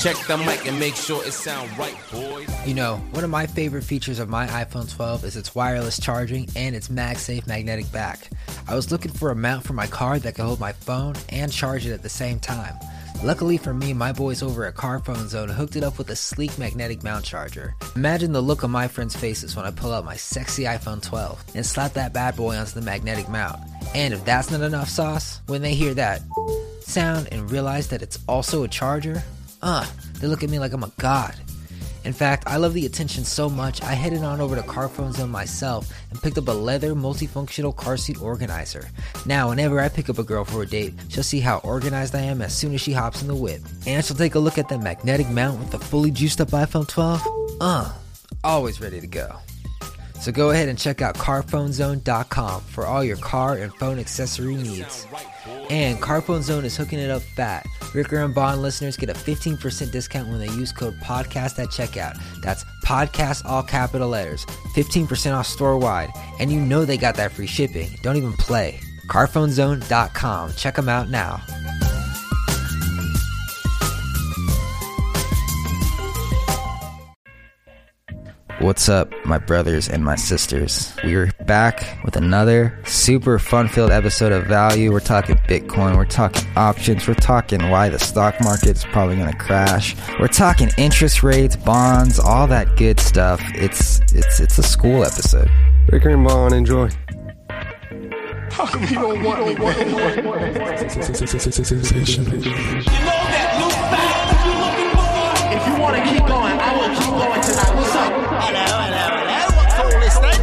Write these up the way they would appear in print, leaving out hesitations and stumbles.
Check the mic and make sure it sound right, boys. You know, one of my favorite features of my iPhone 12 is its wireless charging and its MagSafe magnetic back. I was looking for a mount for my car that could hold my phone and charge it at the same time. Luckily for me, my boys over at Carphone Zone hooked it up with a sleek magnetic mount charger. Imagine the look on my friends' faces when I pull out my sexy iPhone 12 and slap that bad boy onto the magnetic mount. And if that's not enough sauce, when they hear that sound and realize that it's also a charger, they look at me like I'm a god. In fact, I love the attention so much, I headed on over to Carphone Zone myself and picked up a leather multifunctional car seat organizer. Now, whenever I pick up a girl for a date, she'll see how organized I am as soon as she hops in the whip. And she'll take a look at that magnetic mount with the fully juiced up iPhone 12. Always ready to go. So go ahead and check out CarphoneZone.com for all your car and phone accessory needs. And Carphone Zone is hooking it up fat. Ricker and Bond listeners get a 15% discount when they use code podcast at checkout. That's podcast, all capital letters. 15% off store wide. And you know they got that free shipping. Don't even play. CarphoneZone.com. Check them out now. What's up, my brothers and my sisters? We're back with another super fun-filled episode of Value. We're talking Bitcoin, we're talking options, we're talking why the stock market's probably going to crash. We're talking interest rates, bonds, all that good stuff. It's a school episode. Ricker and Bond, enjoy. How come you don't want me, man? You know that loop back. If you want to keep going, I will keep going tonight. What's up? Hello.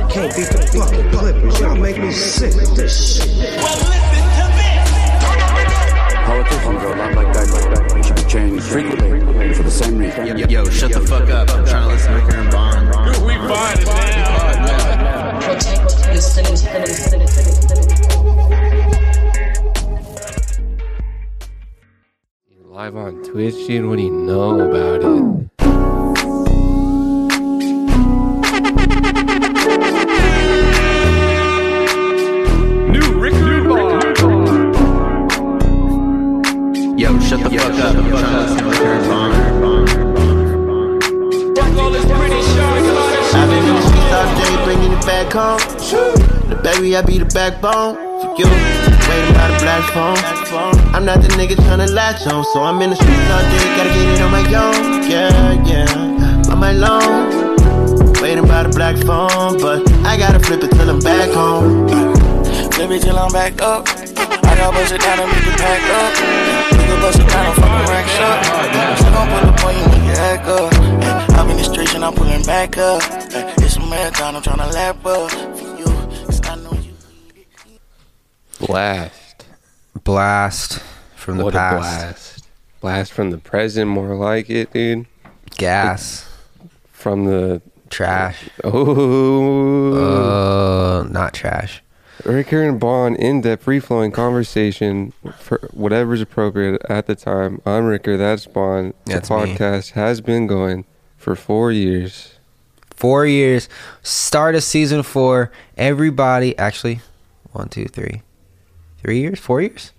Can't beat the fucking Clippers. Y'all make me sick with this shit. Well, listen to this. Politicians are not like that. Change frequently for the same reason. Yo, shut the fuck up. I'm trying to listen to Ricker and Bond. Dude, we bond it now. Protect your city. You're live on Twitch, dude. What do you know about it? Shut the fuck up. I'm trying to listen. Fuck all this British shit. I've been in the streets all day, bringing it back home. The baby, I be the backbone. For you, waiting by the black phone. I'm not the nigga trying to latch on, so I'm in the streets all day, gotta get it on my own. Yeah, on my own. Waiting by the black phone, but I gotta flip it till I'm back home. Flip it till I'm back up. I gotta bust it down and make it pack up. Nigga bust it down and fucking rack up. So don't pull up on you when you act up. I'm in the streets and I'm pulling back up. It's a marathon, I'm trying to lap up. For you, I know you. Blast from the past. Blast from the present, more like it, dude. Gas. From the trash. Oh, not trash. Ricker and Bond, in-depth, free-flowing conversation for whatever's appropriate at the time. I'm Ricker, that's Bond. That's the podcast me. Has been going for 4 years. 4 years. Start of season 4. Everybody, actually, 1, 2, 3. 3 years? 4 years?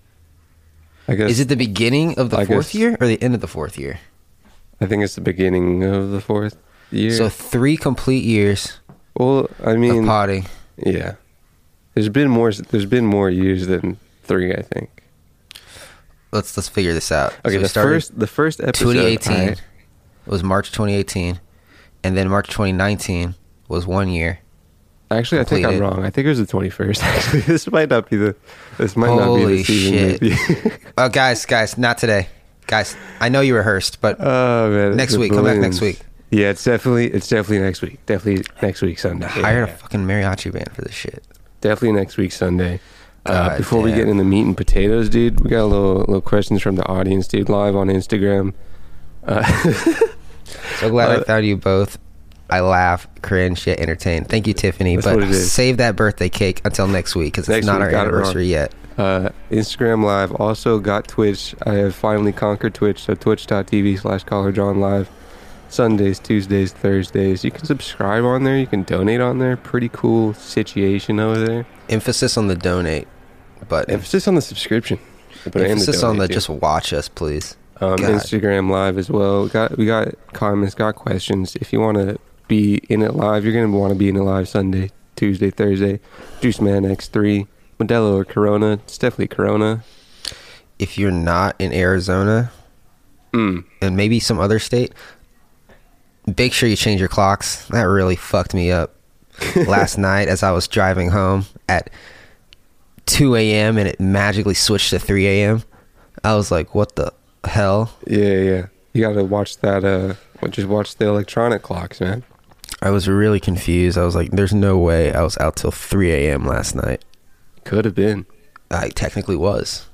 I guess. Is it the beginning of the fourth year or the end of the fourth year? I think it's the beginning of the fourth year. So 3 complete years. Well, I mean, of potty. Yeah. There's been more years than 3, I think. Let's figure this out. Okay, so the first episode 2018 was March 2018, and then March 2019 was 1 year. Actually, completed. I think I'm wrong. I think it was the 21st. Actually, this might not be the season. Shit. Oh, guys, not today. Guys, I know you rehearsed, but next week, come back next week. Yeah, it's definitely next week. Definitely next week Sunday. I hired a fucking mariachi band for this shit. Definitely next week, Sunday. Before we get into the meat and potatoes, dude, we got a little questions from the audience, dude, live on Instagram. So glad I found you both. I laugh, cringe, yet entertained. Thank you, Tiffany. But save that birthday cake until next week because it's not our anniversary yet. Instagram Live. Also got Twitch. I have finally conquered Twitch. So Twitch.tv/Collar John Live. Sundays, Tuesdays, Thursdays. You can subscribe on there. You can donate on there. Pretty cool situation over there. Emphasis on the donate button. Emphasis on the subscription. Emphasis on the just watch us, please. Instagram Live as well. We got comments, got questions. If you want to be in it live, you're going to want to be in it live Sunday, Tuesday, Thursday. Juice Man X3, Modelo or Corona. It's definitely Corona. If you're not in Arizona and maybe some other state, make sure you change your clocks. That really fucked me up last night as I was driving home at 2 a.m. and it magically switched to 3 a.m. I was like, what the hell? Yeah. You got to watch that. Just watch the electronic clocks, man. I was really confused. I was like, there's no way I was out till 3 a.m. last night. Could have been. I technically was.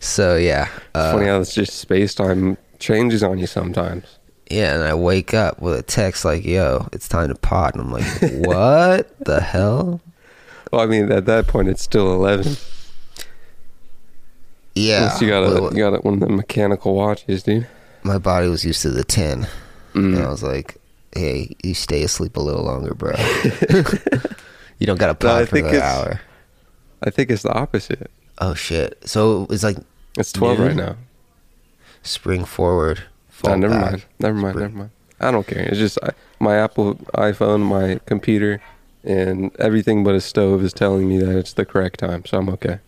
so yeah. Funny how it's just space time changes on you sometimes. Yeah, and I wake up with a text like, yo, it's time to pod. And I'm like, what the hell? Well, I mean, at that point, it's still 11. Yeah. Unless you got one of the mechanical watches, dude. My body was used to the 10. Mm. And I was like, hey, you stay asleep a little longer, bro. You don't got to pod for an hour. I think it's the opposite. Oh, shit. So it's like... It's 12 right now. Spring forward. No, never mind. I don't care. It's just my Apple iPhone, my computer, and everything but a stove is telling me that it's the correct time, so I'm okay.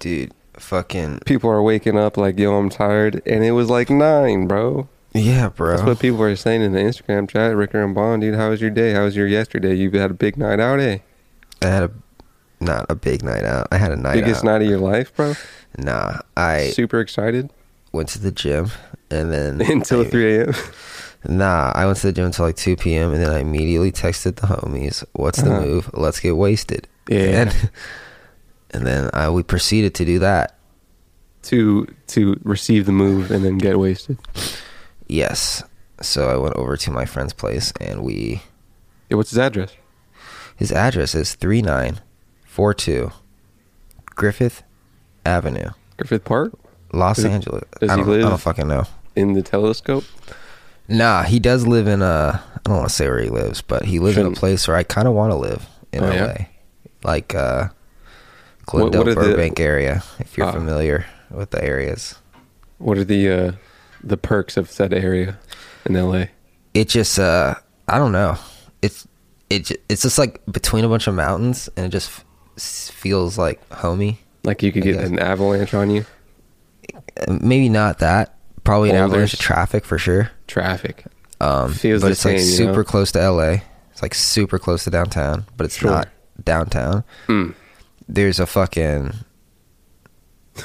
Dude, fucking... People are waking up like, yo, I'm tired, and it was like 9, bro. Yeah, bro. That's what people are saying in the Instagram chat. Ricker and Bond, dude, how was your day? How was your yesterday? You had a big night out, eh? I had not a big night out. I had a night out. Biggest night of your life, bro? Nah, I... Super excited? Went to the gym... And then until 3 a.m. Nah, I went to the gym until like 2 p.m. and then I immediately texted the homies, "What's the move? Let's get wasted." Yeah. And then we proceeded to do that, to receive the move and then get wasted. Yes. So I went over to my friend's place and we. Yeah, what's his address? His address is 3942 Griffith Avenue. Griffith Park. Los Angeles. Does he live? I don't fucking know. In the telescope? Nah, he does live in I don't want to say where he lives, but he lives in a place where I kind of want to live in LA, like Glendale, Burbank area. If you're familiar with the areas, what are the perks of that area in LA? It just I don't know. It's just like between a bunch of mountains, and it just feels like homey. Like you could get an avalanche on you. Maybe not that. Probably an avalanche of traffic for sure. Feels but it's like super close to LA. It's like super close to downtown, but it's not downtown. There's a fucking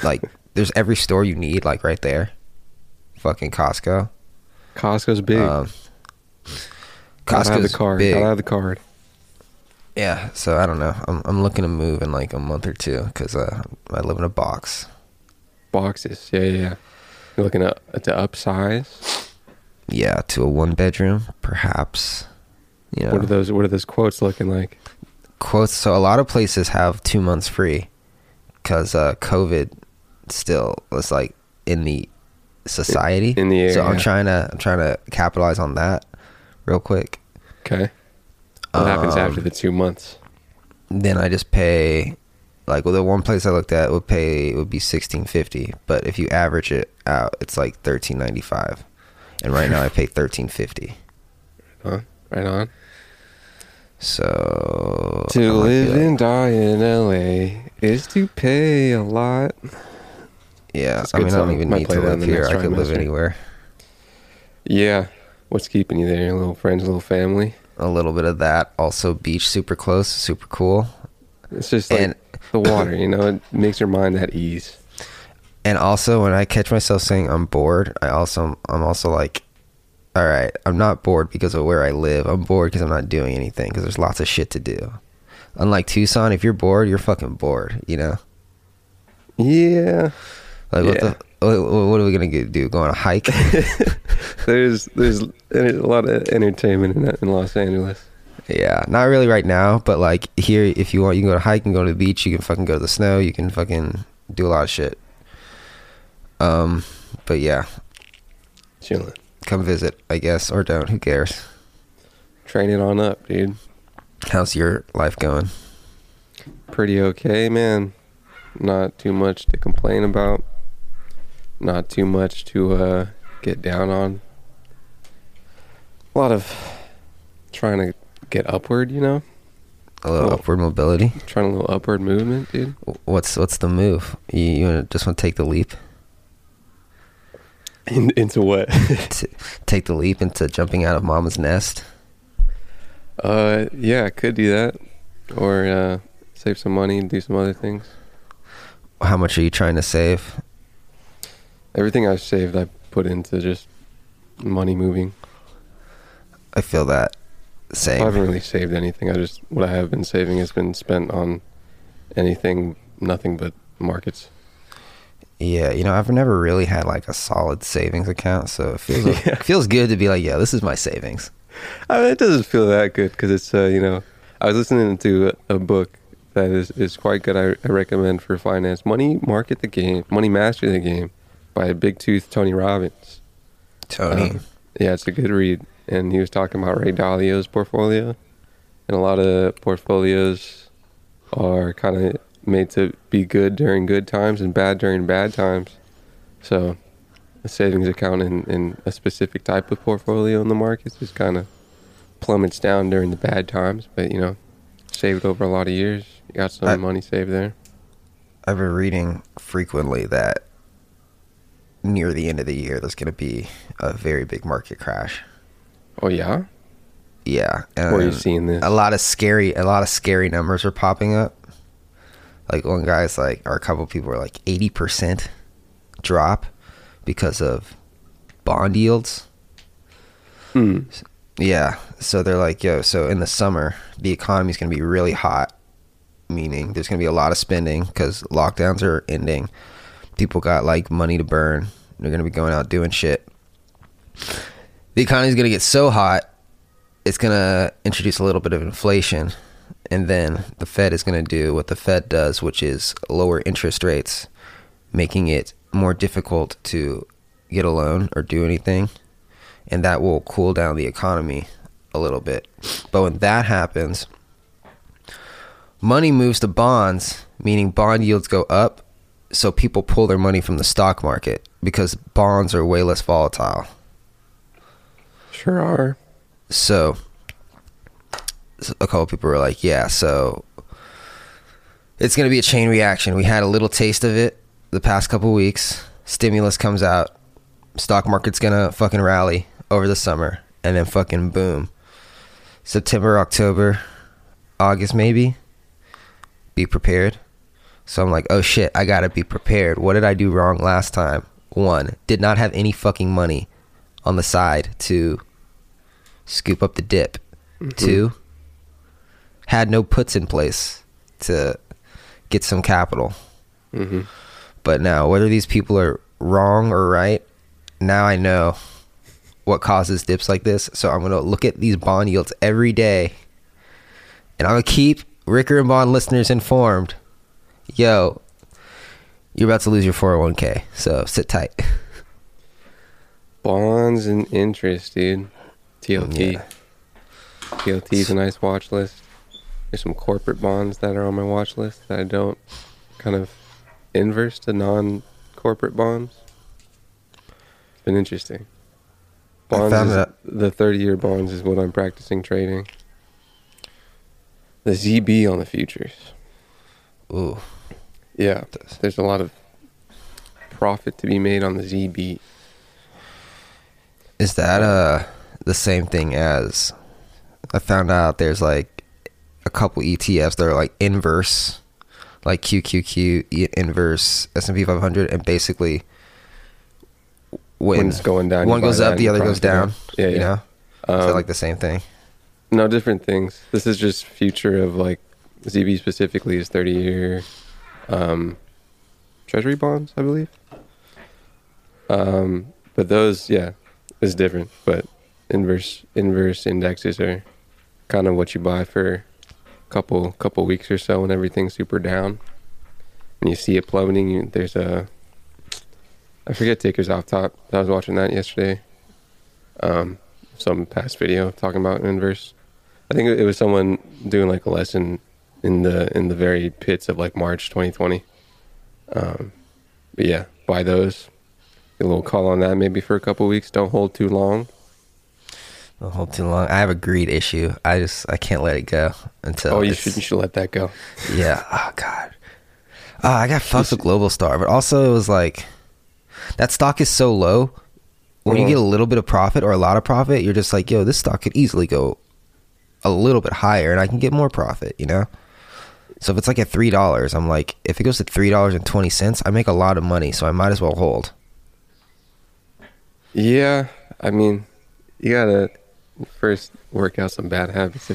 like there's every store you need like right there. Fucking Costco. Costco's big. Costco's have the card. Big. Gotta have the card. Yeah. So I don't know. I'm looking to move in like a month or two because I live in a box. Boxes, yeah. You're looking to upsize. Yeah, to a 1-bedroom, perhaps. You know. What are those quotes looking like? Quotes. So a lot of places have 2 months free because COVID still is like in the society. In the air. So I'm trying to capitalize on that real quick. Okay. What happens after the 2 months? Then I just pay. Like, well, the one place I looked at would be $16.50, but if you average it out, it's like $13.95, and right now I pay $13.50. Right on. So to live and die in LA is to pay a lot. Yeah, I mean, song. I don't even need to live here. I could live anywhere. Yeah, what's keeping you there? Your little friends, little family, a little bit of that. Also, beach, super close, super cool. It's just like the water, you know, it makes your mind at ease. And also, when I catch myself saying I'm bored, I'm also like, all right, I'm not bored because of where I live. I'm bored because I'm not doing anything because there's lots of shit to do. Unlike Tucson, if you're bored, you're fucking bored, you know? Yeah. Like, what are we going to do? Go on a hike? There's a lot of entertainment in Los Angeles. Yeah, not really right now, but like here, if you want, you can go to hike and go to the beach. You can fucking go to the snow. You can fucking do a lot of shit. But yeah, chilling. Come visit, I guess, or don't. Who cares? Train it on up, dude. How's your life going? Pretty okay, man. Not too much to complain about. Not too much to get down on. A lot of trying to get upward, you know? A little upward mobility? Trying a little upward movement, dude. What's the move? You just want to take the leap? Into what? Take the leap into jumping out of mama's nest? Yeah, I could do that. Or save some money and do some other things. How much are you trying to save? Everything I've saved, I put into just money moving. I feel that. Same. I haven't really saved anything. What I have been saving has been spent on anything, nothing but markets. Yeah, I've never really had like a solid savings account, so it feels it feels good to be like, yeah, this is my savings. I mean, it doesn't feel that good because it's I was listening to a book that is quite good. I recommend for finance, Money Master the Game, by Big Tooth Tony Robbins. Yeah, it's a good read. And he was talking about Ray Dalio's portfolio. And a lot of portfolios are kind of made to be good during good times and bad during bad times. So a savings account in a specific type of portfolio in the markets just kind of plummets down during the bad times. But, saved over a lot of years. You got some money saved there. I've been reading frequently that near the end of the year, there's going to be a very big market crash. Oh yeah, yeah. Or you've seen this? A lot of scary numbers are popping up. Like one guy's like, or a couple people are like 80% drop because of bond yields. Yeah. So they're like, so in the summer, the economy's going to be really hot, meaning there's going to be a lot of spending because lockdowns are ending. People got like money to burn. They're going to be going out doing shit. The economy's going to get so hot, it's going to introduce a little bit of inflation. And then the Fed is going to do what the Fed does, which is lower interest rates, making it more difficult to get a loan or do anything. And that will cool down the economy a little bit. But when that happens, money moves to bonds, meaning bond yields go up. So people pull their money from the stock market because bonds are way less volatile. Sure are. So a couple people were like, yeah, so it's going to be a chain reaction. We had a little taste of it the past couple weeks. Stimulus comes out. Stock market's going to fucking rally over the summer. And then fucking boom. September, October, August maybe. Be prepared. So I'm like, oh shit, I got to be prepared. What did I do wrong last time? One, did not have any fucking money on the side to scoop up the dip. Mm-hmm. Two, had no puts in place to get some capital. Mm-hmm. But now, whether these people are wrong or right, now I know what causes dips like this. So I'm going to look at these bond yields every day, and I'm going to keep Ricker and Bond listeners informed. Yo, you're about to lose your 401k, so sit tight. Bonds and interest, dude. TLT. Yeah. TLT's a nice watch list. There's some corporate bonds that are on my watch list that I don't kind of inverse to non-corporate bonds. It's been interesting. Bonds, the 30-year bonds is what I'm practicing trading. The ZB on the futures. Ooh. Yeah. There's a lot of profit to be made on the ZB. Is that the same thing as, I found out there's like a couple ETFs that are like inverse, like QQQ, inverse S&P 500, and basically when it's going down, one goes up, the other goes down. Yeah, yeah. Is that like the same thing? No, different things. This is just future of like ZB specifically is 30-year treasury bonds, I believe. But those, yeah. It's different, but inverse indexes are kind of what you buy for a couple weeks or so when everything's super down. And you see it plummeting. There's a... I forget tickers off top. I was watching that yesterday. Some past video talking about inverse. I think it was someone doing like a lesson in the very pits of like March 2020. But yeah, buy those. a little call on that maybe for a couple weeks. Don't hold too long. Don't hold too long. I have a greed issue. I can't let it go until. Oh, you should let that go. Yeah. Oh God. I got fucked with Global Star, but also it was like that stock is so low. When you get a little bit of profit or a lot of profit, you're just like, yo, this stock could easily go a little bit higher, and I can get more profit, you know. So if it's like at $3, I'm like, if it goes to $3.20, I make a lot of money, so I might as well hold. Yeah, I mean, you gotta first work out some bad habits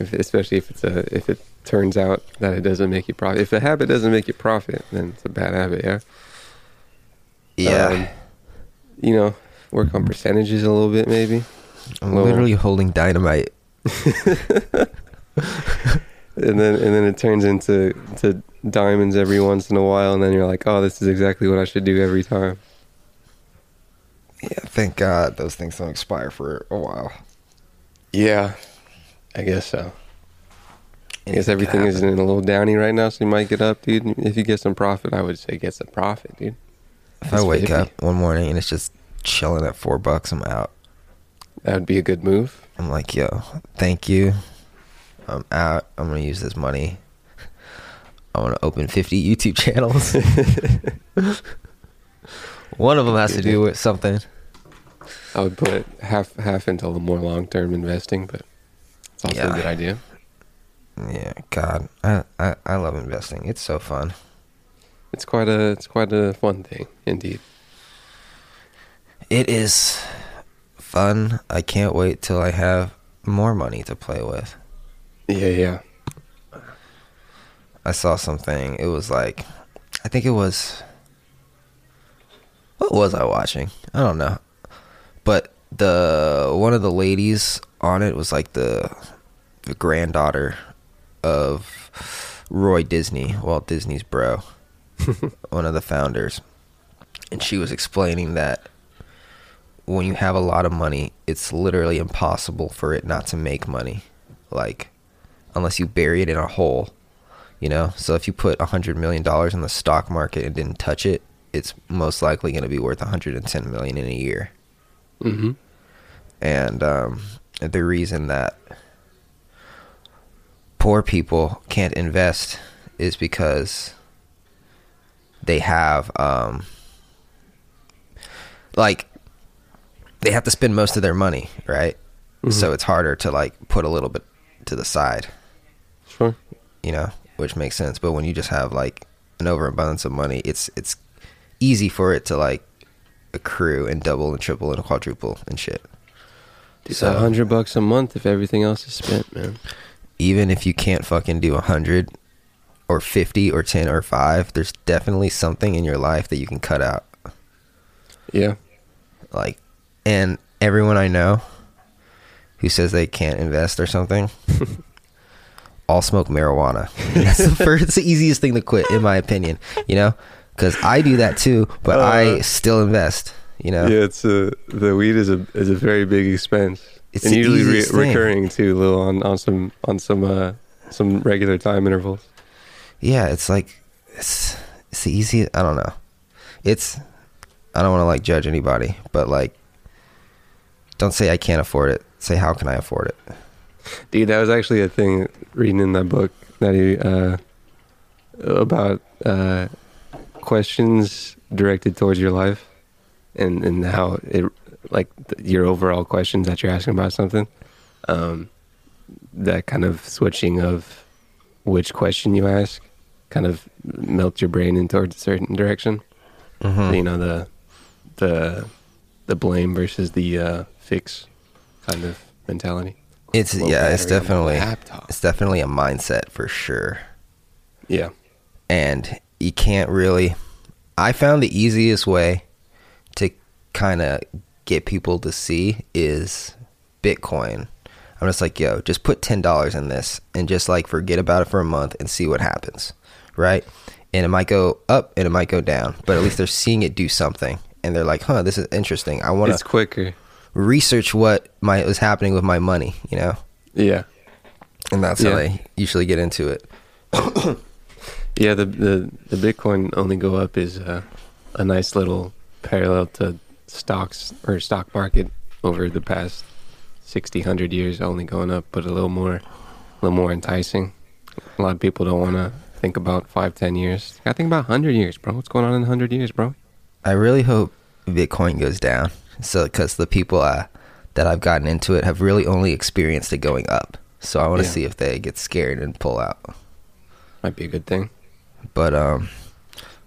especially if it turns out that it doesn't make you profit. If the habit doesn't make you profit, then it's a bad habit, yeah. Yeah. You know, work on percentages a little bit, maybe. I'm literally holding dynamite. and then it turns into diamonds every once in a while, and then you're like, oh, this is exactly what I should do every time. Yeah, thank God those things don't expire for a while. Yeah, I guess so. I guess everything is in a little downy right now, so you might get up, dude. If you get some profit, I would say get some profit, dude. If I wake up one morning and it's just chilling at $4, I'm out. That would be a good move. I'm like, yo, thank you. I'm out. I'm going to use this money. I want to open 50 YouTube channels. One of them has to do with something. I would put half into the more long-term investing, but it's also a good idea. Yeah, God. I love investing. It's so fun. It's quite a fun thing, indeed. It is fun. I can't wait till I have more money to play with. Yeah. I saw something. It was like, I think it was, what was I watching? I don't know. But one of the ladies on it was like the granddaughter of Roy Disney, Walt Disney's bro. One of the founders, and she was explaining that when you have a lot of money, it's literally impossible for it not to make money, like unless you bury it in a hole, you know. So if you put $100 million in the stock market and didn't touch it, it's most likely going to be worth $110 million in a year. Mm-hmm. And the reason that poor people can't invest is because they have they have to spend most of their money, right? Mm-hmm. So it's harder to put a little bit to the side. Sure. You know, which makes sense. But when you just have an overabundance of money, it's easy for it to accrue and double and triple and quadruple and shit. Dude, so $100 a month if everything else is spent, man. Even if you can't fucking do 100 or 50 or 10 or 5, there's definitely something in your life that you can cut out. Yeah. And everyone I know who says they can't invest or something, all smoke marijuana. It's the easiest thing to quit, in my opinion, you know? Because I do that too, but I still invest, you know? Yeah, the weed is a very big expense. It's and usually recurring too, Lil, on some regular time intervals. Yeah, it's the easiest. I don't know. I don't want to judge anybody, but don't say I can't afford it. Say how can I afford it? Dude, that was actually a thing reading in that book that he about questions directed towards your life and how it your overall questions that you're asking about something. That kind of switching of which question you ask kind of melts your brain in towards a certain direction. Mm-hmm. So, you know, the blame versus the fix kind of mentality. It's definitely a mindset for sure. Yeah. And you can't really, I found the easiest way to kind of get people to see is Bitcoin. I'm just like, yo, just put $10 in this and just forget about it for a month and see what happens, right? And it might go up and it might go down, but at least they're seeing it do something. And they're like, huh, this is interesting. I want to quicker research what was happening with my money, you know? Yeah. And that's how they usually get into it. Yeah, the Bitcoin only go up is a nice little parallel to stocks or stock market over the past 60, 100 years, only going up, but a little more enticing. A lot of people don't want to think about 5, 10 years. I think about 100 years, bro. What's going on in 100 years, bro? I really hope Bitcoin goes down, so because the people that I've gotten into it have really only experienced it going up. So I want to see if they get scared and pull out. Might be a good thing. But I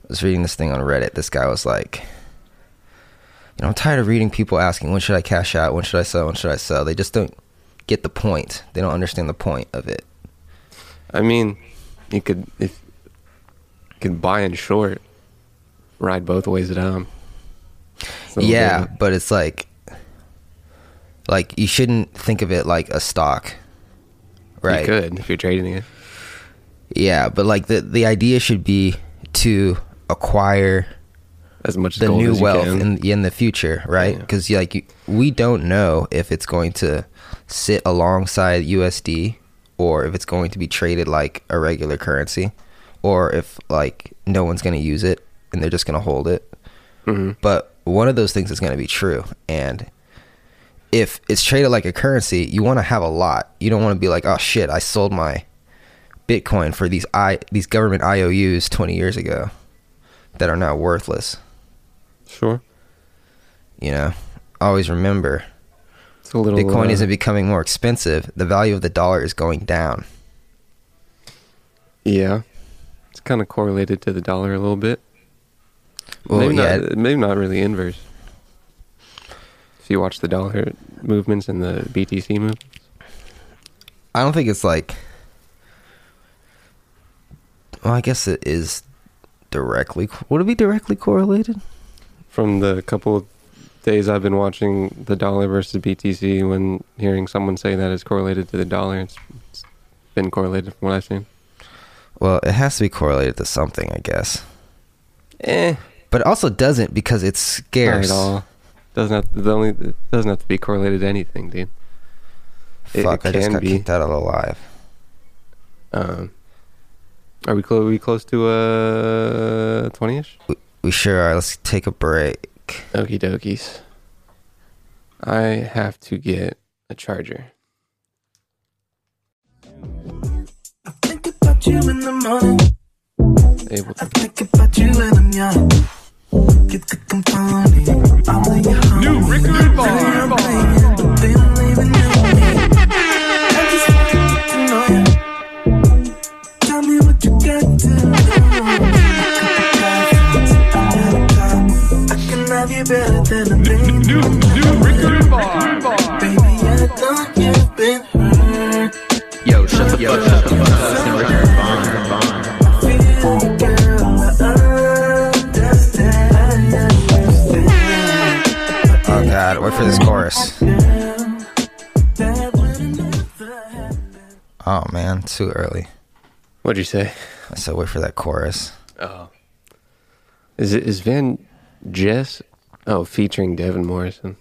was reading this thing on Reddit. This guy was like, you know, I'm tired of reading people asking, when should I cash out? When should I sell? When should I sell? They just don't get the point. They don't understand the point of it. I mean, you could buy in short, ride both ways down. Yeah, but it's like you shouldn't think of it like a stock, right? You could if you're trading it. Yeah, but like the idea should be to acquire as much the new wealth in the future, right? Because we don't know if it's going to sit alongside USD or if it's going to be traded like a regular currency or if like no one's going to use it and they're just going to hold it. Mm-hmm. But one of those things is going to be true. And if it's traded like a currency, you want to have a lot. You don't want to be like, oh shit, I sold my Bitcoin for these government IOUs 20 years ago that are now worthless. Sure. You know, always remember, it's a little, Bitcoin isn't becoming more expensive. The value of the dollar is going down. Yeah. It's kind of correlated to the dollar a little bit. Well, maybe not really inverse. So you watch the dollar movements and the BTC movements? I don't think it's like... Well, I guess it is directly... Would it be directly correlated? From the couple of days I've been watching the dollar versus BTC, when hearing someone say that it's correlated to the dollar, it's been correlated from what I've seen. Well, it has to be correlated to something, I guess. But it also doesn't, because it's scarce. Not at all. It doesn't have to be correlated to anything, dude. Fuck, I just got kicked out of the live. Are we close to 20-ish? We sure are. Let's take a break. Okie dokies. I have to get a charger. I think about you in the morning. I think about you when I'm young. Get the company. New Ricker and Bond. They don't even know me. I just want to know you. Tell me what you got to do. You better than a thing. New Ricker and Bond. Baby, I thought you've been hurt. Yo, shut the fuck up. It's New Ricker and Bond. I feel the girl, I understand. Oh god, wait for this chorus. Oh man, too early. What'd you say? I said wait for that chorus. Oh. Is Van Jess? Oh, featuring Devin Morrison.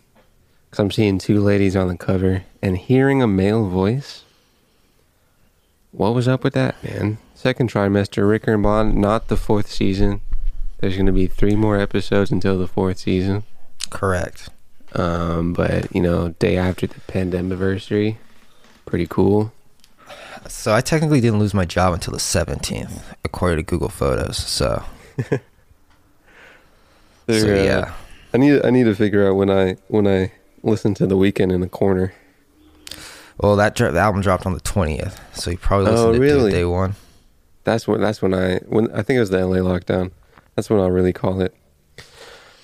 Because I'm seeing two ladies on the cover and hearing a male voice. What was up with that, man? Second trimester, Ricker and Bond, not the fourth season. There's going to be 3 more episodes until the fourth season. Correct. But, you know, day after the pandemic-versary, pretty cool. So I technically didn't lose my job until the 17th, according to Google Photos, so. Yeah. I need to figure out when I listen to The Weeknd in the corner. Well, the album dropped on the 20th, so you probably listened to day one. That's when I think it was the LA lockdown. That's when I'll really call it.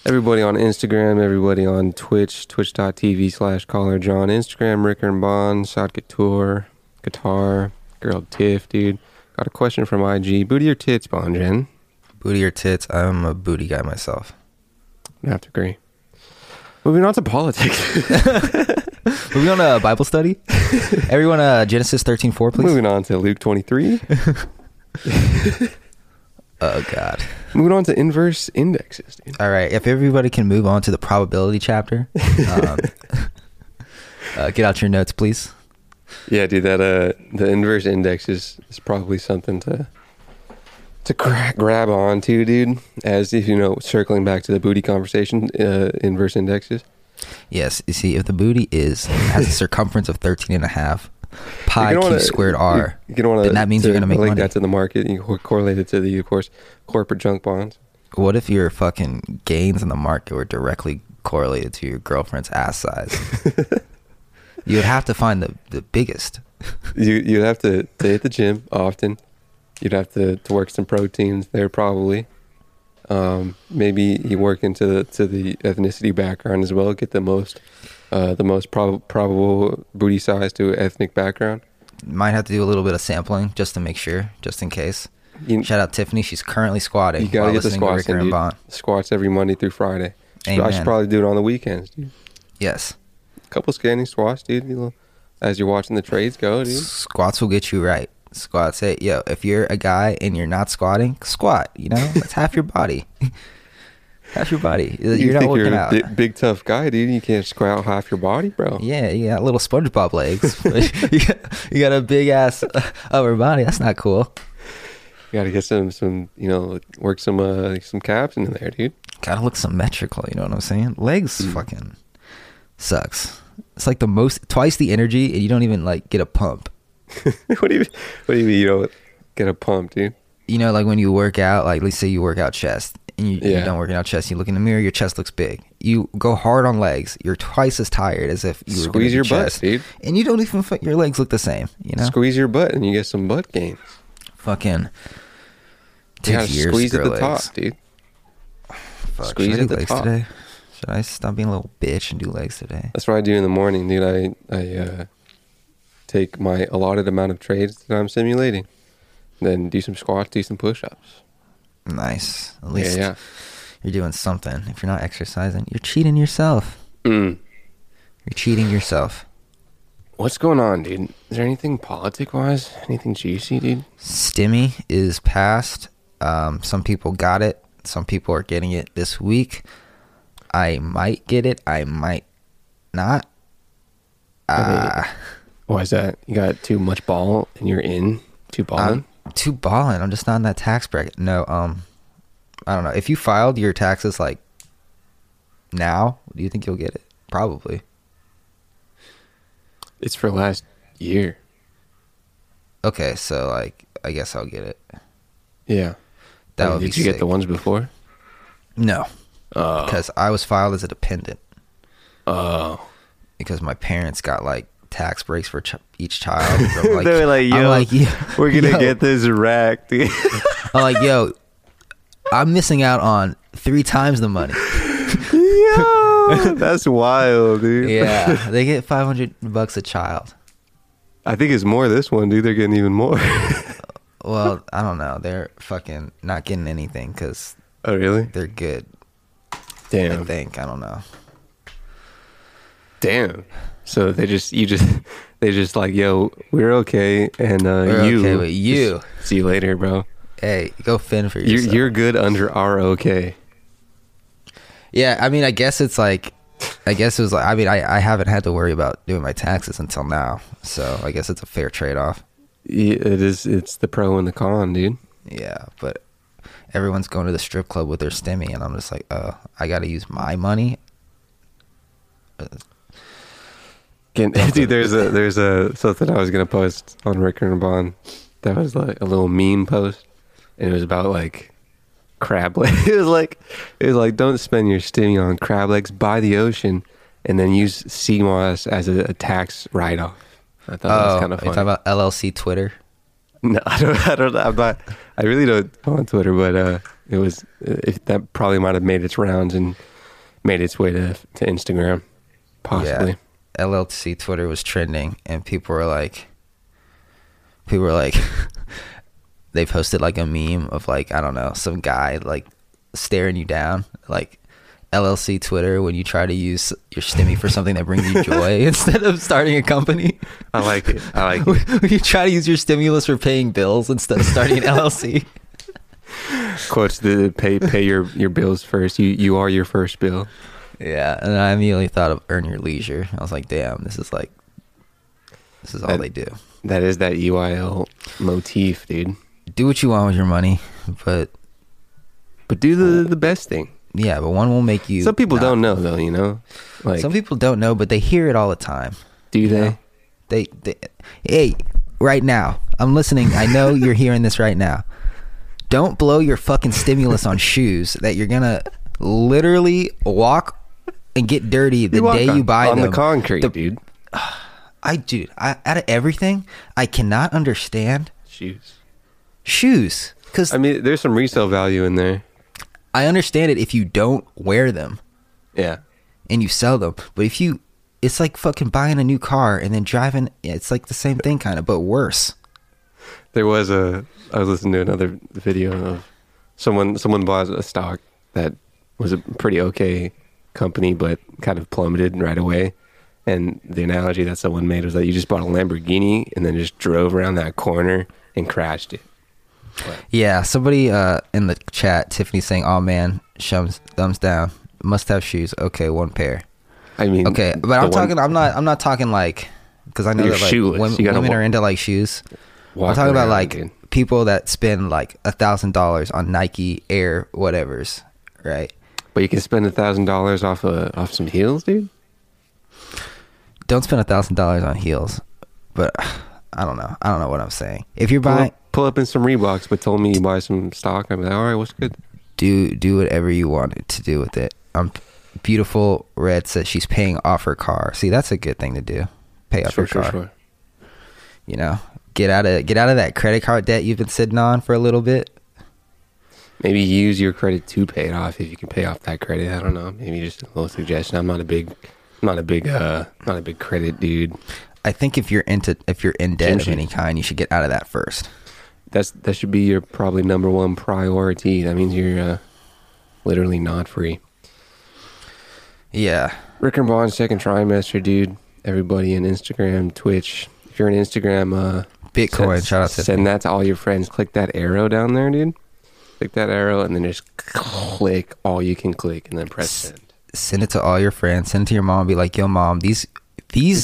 Everybody on Instagram, everybody on Twitch, Twitch.tv/Collar John, Instagram, Ricker and Bond, Shot Guitar, Girl Tiff, dude. Got a question from IG. Booty or tits, Bond Jen? Booty or tits? I'm a booty guy myself. I have to agree. Moving on to politics. Moving on to Bible study. Everyone, Genesis 13:4, please. Moving on to Luke 23. Oh, God. Moving on to inverse indexes. Dude. All right. If everybody can move on to the probability chapter. Get out your notes, please. Yeah, dude. That the inverse index is probably something to to grab onto, dude, as if, you know, circling back to the booty conversation, inverse indexes. Yes, you see, if the booty has a circumference of 13.5 pi q squared r, then that means you're going to make money. Link that to the market and you correlate it to the, of course, corporate junk bonds. What if your fucking gains in the market were directly correlated to your girlfriend's ass size? You'd have to find the biggest. You'd have to stay at the gym often. You'd have to work some proteins there probably. Maybe you work into the ethnicity background as well. Get the most probable booty size to ethnic background. Might have to do a little bit of sampling just to make sure, just in case. Shout out Tiffany. She's currently squatting. You gotta get the squats in, dude. Squats every Monday through Friday. Amen. I should probably do it on the weekends, dude. Yes. A couple scanning squats, dude. You know, as you're watching the trades go, dude. Squats will get you right. Squats. Hey, yo, if you're a guy and you're not squatting, squat. You know, that's half your body. Half your body. You're not working out. You're a big tough guy, dude. You can't squat half your body, bro. Yeah, you got little SpongeBob legs. you got a big ass upper body. That's not cool. You got to get some, you know, work some calves in there, dude. Got to look symmetrical. You know what I'm saying? Legs fucking sucks. It's like twice the energy, and you don't even like get a pump. What do you mean you don't get a pump, dude? You know, like when you work out, like let's say you work out chest, and you don't work out chest, you look in the mirror, your chest looks big. You go hard on legs, you're twice as tired as if you squeeze your butt, dude. And you don't even your legs look the same. You know, squeeze your butt and you get some butt gains. Fucking takes years to grow squeeze at the legs. Top, dude. Fuck, squeeze at the top. Today? Should I stop being a little bitch and do legs today? That's what I do in the morning, dude. I take my allotted amount of trades that I'm simulating, then do some squats, do some push-ups. Nice. At least you're doing something. If you're not exercising, you're cheating yourself. You're cheating yourself. What's going on, dude? Is there anything politic-wise? Anything juicy, dude? Stimmy is passed. Some people got it. Some people are getting it this week. I might get it. I might not. Why is that? You got too much ball and you're in? Too balling? Too balling. I'm just not in that tax bracket. No, I don't know. If you filed your taxes like now, do you think you'll get it? Probably. It's for last year. Okay, so like I guess I'll get it. Yeah. That would be sick. Did you get the ones before? No. Oh. Because I was filed as a dependent. Oh. Because my parents got like tax breaks for each child. They were like, yo, we're gonna get this racked. I'm like, yo, I'm missing out on 3 times the money. Yo, that's wild, dude. Yeah, they get $500 a child. I think it's more this one, dude. They're getting even more. Well, I don't know. They're fucking not getting anything because. Oh really? They're good. Damn. I think I don't know. Damn. So they just like, yo, we're okay, and we're you okay with you. See you later, bro. Hey, go fend for yourself. You're good under our okay. Yeah, I mean, I haven't had to worry about doing my taxes until now, so I guess it's a fair trade-off. Yeah, it is. It's the pro and the con, dude. Yeah, but everyone's going to the strip club with their stimmy, and I'm just like, I got to use my money. Dude, there's a something I was gonna post on Ricker and Bond that was like a little meme post, and it was about like crab legs. It was like don't spend your stimmy on crab legs by the ocean, and then use CMOS as a tax write off. I thought that was kind of funny. You're talking about LLC Twitter? No, I don't. I'm not. I really don't go on Twitter, but it was that probably might have made its rounds and made its way to Instagram, possibly. Yeah. LLC Twitter was trending, and people were like they posted like a meme of like, I don't know, some guy like staring you down, like LLC Twitter when you try to use your stimmy for something that brings you joy instead of starting a company. I like it. You try to use your stimulus for paying bills instead of starting an LLC. Quotes the pay your bills first. You are your first bill. Yeah, and I immediately thought of Earn Your Leisure. I was like, damn, this is all they do. That is that UIL motif, dude. do what you want with your money, but do the best thing. Yeah, but one will make you. Some people don't know though, you know. Like, some people don't know, but they hear it all the time. Do they? You know? They hey, right now. I'm listening. I know you're hearing this right now. Don't blow your fucking stimulus on shoes that you're going to literally walk and get dirty the day you buy them. On the concrete, dude. Dude, out of everything, I cannot understand shoes. Shoes. 'Cause I mean, there's some resale value in there. I understand it if you don't wear them. Yeah. And you sell them. But if you, it's like fucking buying a new car and then driving. It's like the same thing kind of, but worse. There was I was listening to another video of someone bought a stock that was a pretty okay company, but kind of plummeted right away. And the analogy that someone made was that you just bought a Lamborghini and then just drove around that corner and crashed it. But. Yeah, somebody in the chat, Tiffany's saying, "Oh man, thumbs down. Must have shoes. Okay, one pair." I mean, okay, but I'm not talking like, because I know that like women are into like shoes. I'm talking about like people that spend like $1,000 on Nike Air whatevers, right? But you can spend $1,000 off some heels, dude. Don't spend $1,000 on heels, but I don't know what I'm saying. If you're buying, pull up in some Reeboks, but told me you buy some stock. I'm like, all right, what's good? Do whatever you want to do with it. Beautiful Red says she's paying off her car. See, that's a good thing to do. Pay off your car. Sure. You know. Get out of that credit card debt you've been sitting on for a little bit. Maybe use your credit to pay it off if you can pay off that credit. I don't know. Maybe just a little suggestion. I'm not a big credit dude. I think if you're in debt of any kind, you should get out of that first. That should be your probably number one priority. That means you're literally not free. Yeah. Rick and Bond second trimester, dude. Everybody in Instagram, Twitch. If you're on Instagram, Bitcoin, shout out to send that to all your friends. Click that arrow down there, dude. Click that arrow and then just click all you can click and then press send. Send it to all your friends. Send it to your mom. Be like, yo, mom, these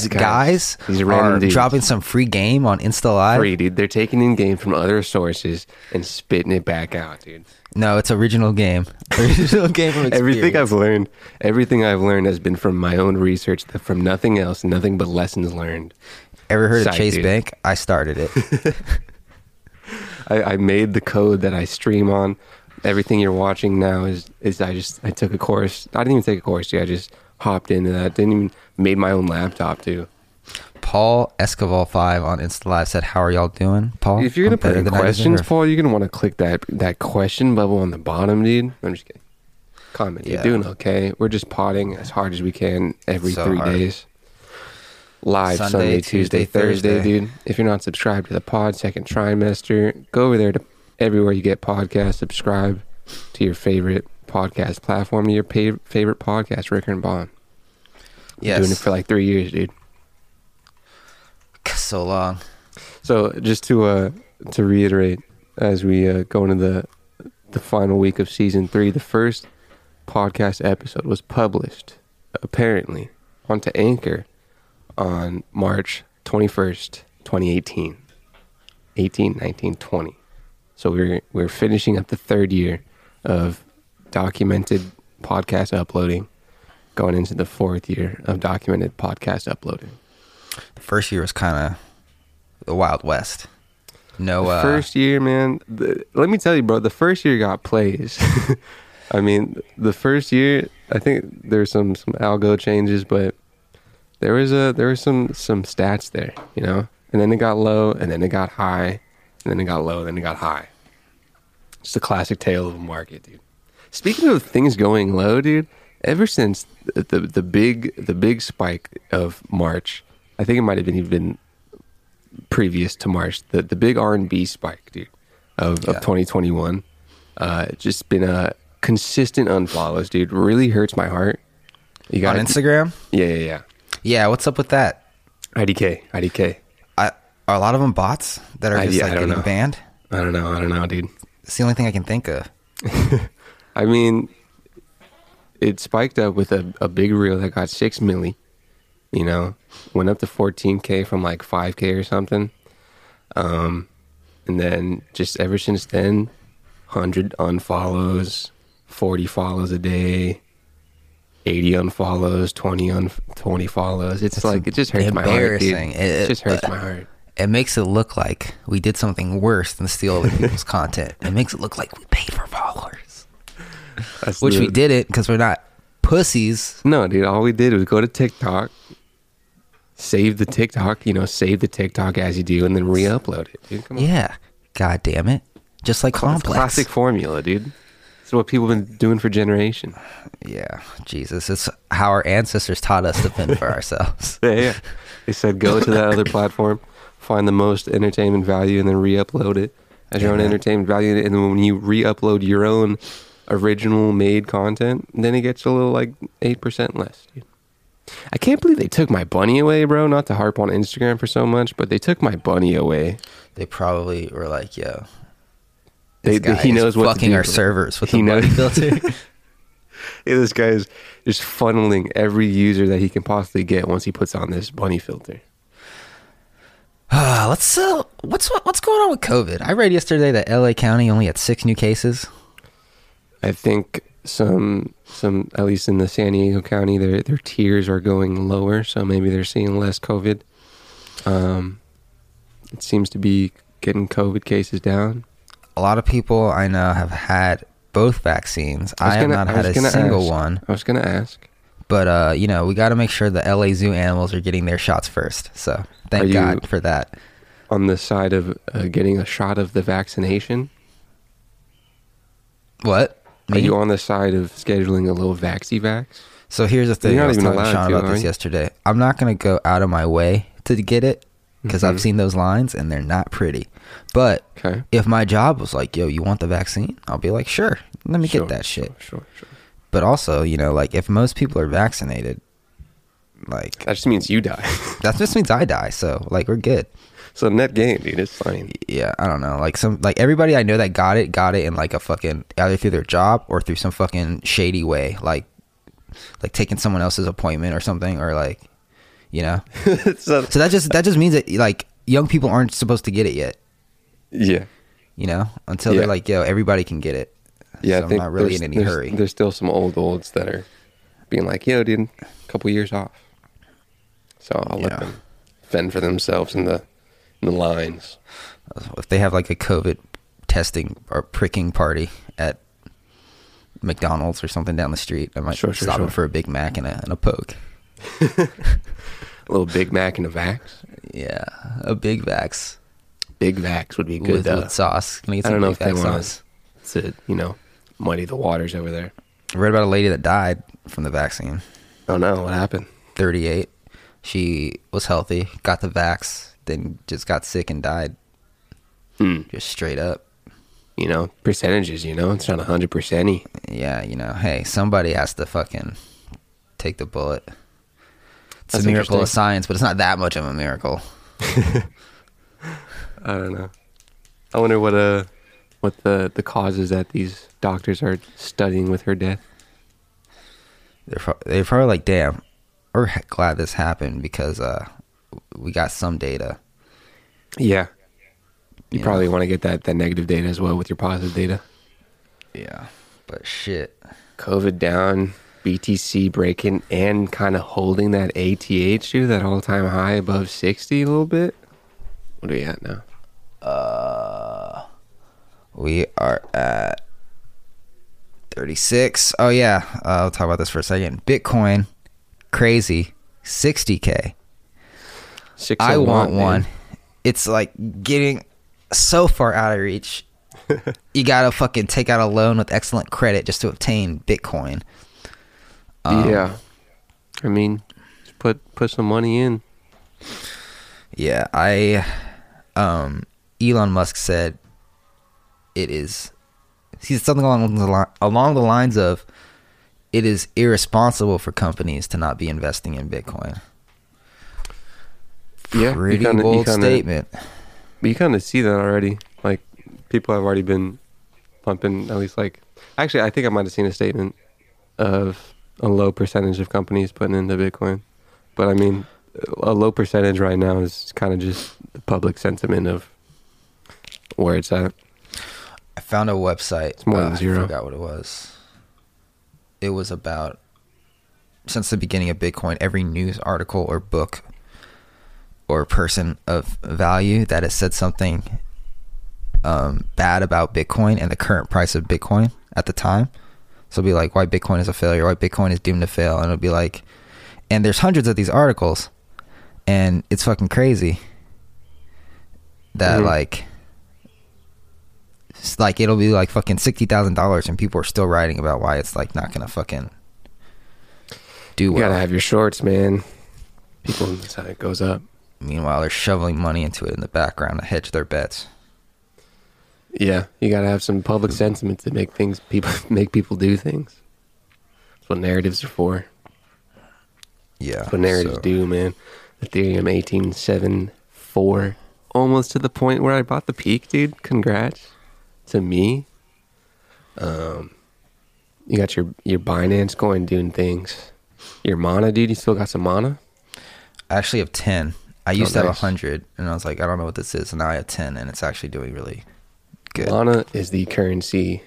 guys are dropping some free game on Insta Live. Free, dude. They're taking in game from other sources and spitting it back out, dude. No, it's original game. Original game from experience. Everything I've learned has been from my own research, from nothing else, nothing but lessons learned. Ever heard of Chase Bank? I started it. I made the code that I stream on. Everything you're watching now I took a course. I didn't even take a course. Yeah, I just hopped into that. Didn't even made my own laptop too. Paul Escoval5 on Insta Live said, "How are y'all doing, Paul?" If you're gonna put in questions, Paul, you're gonna want to click that question bubble on the bottom, dude. I'm just kidding. Comment. Yeah. You're doing okay. We're just potting as hard as we can every 3 days. Live Sunday, Tuesday, Thursday, dude. If you're not subscribed to the pod, second trimester, go over there to everywhere you get podcasts. Subscribe to your favorite podcast platform, to your favorite podcast, Ricker and Bond. Yes. Doing it for like 3 years, dude. So long. So just to reiterate, as we go into the final week of season 3, the first podcast episode was published, apparently, onto Anchor on March 21st, 2018. 18, 19, 20. So we're finishing up the third year of documented podcast uploading, going into the fourth year of documented podcast uploading. The first year was kind of the Wild West. The first year, man, let me tell you, bro, the first year got plays. I mean, the first year, I think there's some algo changes, but there was some stats there, you know? And then it got low, and then it got high, and then it got low, and then it got high. It's the classic tale of a market, dude. Speaking of things going low, dude, ever since the big spike of March, I think it might have been even previous to March, the big R&B spike, dude, of 2021. Just been a consistent unfollows, dude. Really hurts my heart. You got on Instagram? Yeah. Yeah, what's up with that? IDK. Are a lot of them bots that are just like getting banned? I don't know, dude. It's the only thing I can think of. I mean, it spiked up with a big reel that got 6 milli, you know, went up to 14K from like 5K or something. And then just ever since then, 100 unfollows, 40 follows a day, 80 unfollows, 20 follows. It's like, it just hurts my heart, dude. It just hurts my heart. It makes it look like we did something worse than steal other people's content. It makes it look like we paid for followers. Which we did it because we're not pussies. No, dude. All we did was go to TikTok, save the TikTok, save the TikTok as you do, and then re-upload it, dude. Come on. Yeah. God damn it. Just like Complex. Classic formula, dude. It's what people have been doing for generations. Yeah, Jesus. It's how our ancestors taught us to fend for ourselves. Yeah. They said, go to that other platform, find the most entertainment value, and then re-upload it as your own entertainment value. And then when you re-upload your own original made content, then it gets a little like 8% less. Dude. I can't believe they took my bunny away, bro. Not to harp on Instagram for so much, but they took my bunny away. They probably were like, yo... he knows what fucking our servers with the money filter. Yeah, this guy is just funneling every user that he can possibly get once he puts on this bunny filter. Let's what's going on with COVID? I read yesterday that LA County only had 6 new cases. I think some at least in the San Diego County, their tiers are going lower, so maybe they're seeing less COVID. It seems to be getting COVID cases down. A lot of people I know have had both vaccines. I have not had a single one. I was going to ask. But, we got to make sure the LA zoo animals are getting their shots first. So thank God for that. On the side of getting a shot of the vaccination? What? Me? Are you on the side of scheduling a little vaxi-vax? So here's the thing. I was talking to Sean about this yesterday. I'm not going to go out of my way to get it, because I've seen those lines and they're not pretty. But if my job was like, yo, you want the vaccine? I'll be like, sure, let me get that shit. Sure. But also, if most people are vaccinated, that just means you die. That just means I die. So we're good. So net gain, dude, it's fine. Yeah, I don't know. Everybody I know that got it in a fucking, either through their job or through some fucking shady way, like taking someone else's appointment or something, or so that just means that young people aren't supposed to get it yet. Yeah. Until they're everybody can get it. Yeah. So I think I'm not really in any hurry. There's still some olds that are being like, yo, dude, a couple years off. So I'll let them fend for themselves in the lines. If they have a COVID testing or pricking party at McDonald's or something down the street, I might stop them for a Big Mac and a poke. A little Big Mac and a vax. Yeah, a big vax. Big vax would be good with sauce. Can I get some big vax sauce? To muddy the waters over there. I read about a lady that died from the vaccine. Oh no, what happened? 38. She was healthy, got the vax, then just got sick and died. Just straight up. Percentages. It's not 100%. Yeah, hey, somebody has to fucking take the bullet. It's a miracle of science, but it's not that much of a miracle. I don't know. I wonder what the cause is that these doctors are studying with her death. They're probably like, damn, we're glad this happened because we got some data. Yeah. You probably want to get that negative data as well with your positive data. Yeah. But shit. COVID down. BTC breaking and kind of holding that ATH, dude, that all-time high above 60 a little bit. What are we at now? We are at 36. Oh, yeah. I'll talk about this for a second. Bitcoin, crazy, 60K. I want one. It's getting so far out of reach. You got to fucking take out a loan with excellent credit just to obtain Bitcoin. Yeah, I mean, just put some money in. Yeah, Elon Musk said it is. He said something along the lines of, "It is irresponsible for companies to not be investing in Bitcoin." Yeah, pretty bold statement. But you kind of see that already. People have already been pumping at least Actually, I think I might have seen a statement of a low percentage of companies putting into Bitcoin. But I mean, a low percentage right now is kind of just the public sentiment of where it's at. I found a website. It's more than zero. I forgot what it was. It was about, since the beginning of Bitcoin, every news article or book or person of value that has said something bad about Bitcoin and the current price of Bitcoin at the time. So it'll be like, why Bitcoin is a failure, why Bitcoin is doomed to fail. And it'll be like, and there's hundreds of these articles, and it's fucking crazy that like it'll be like fucking $60,000 and people are still writing about why it's like not gonna fucking do well. You gotta have your shorts, man. People, that's how it goes up. Meanwhile, they're shoveling money into it in the background to hedge their bets. Yeah, you gotta have some public sentiment to make things, people make people do things. That's what narratives are for. Yeah, that's what narratives do, man. Ethereum 18.74, almost to the point where I bought the peak, dude. Congrats to me. You got your Binance coin doing things. Your Mana, dude. You still got some Mana? I actually have 10. I used to have 100, and I was like, I don't know what this is. And now I have 10, and it's actually doing really good. Mana is the currency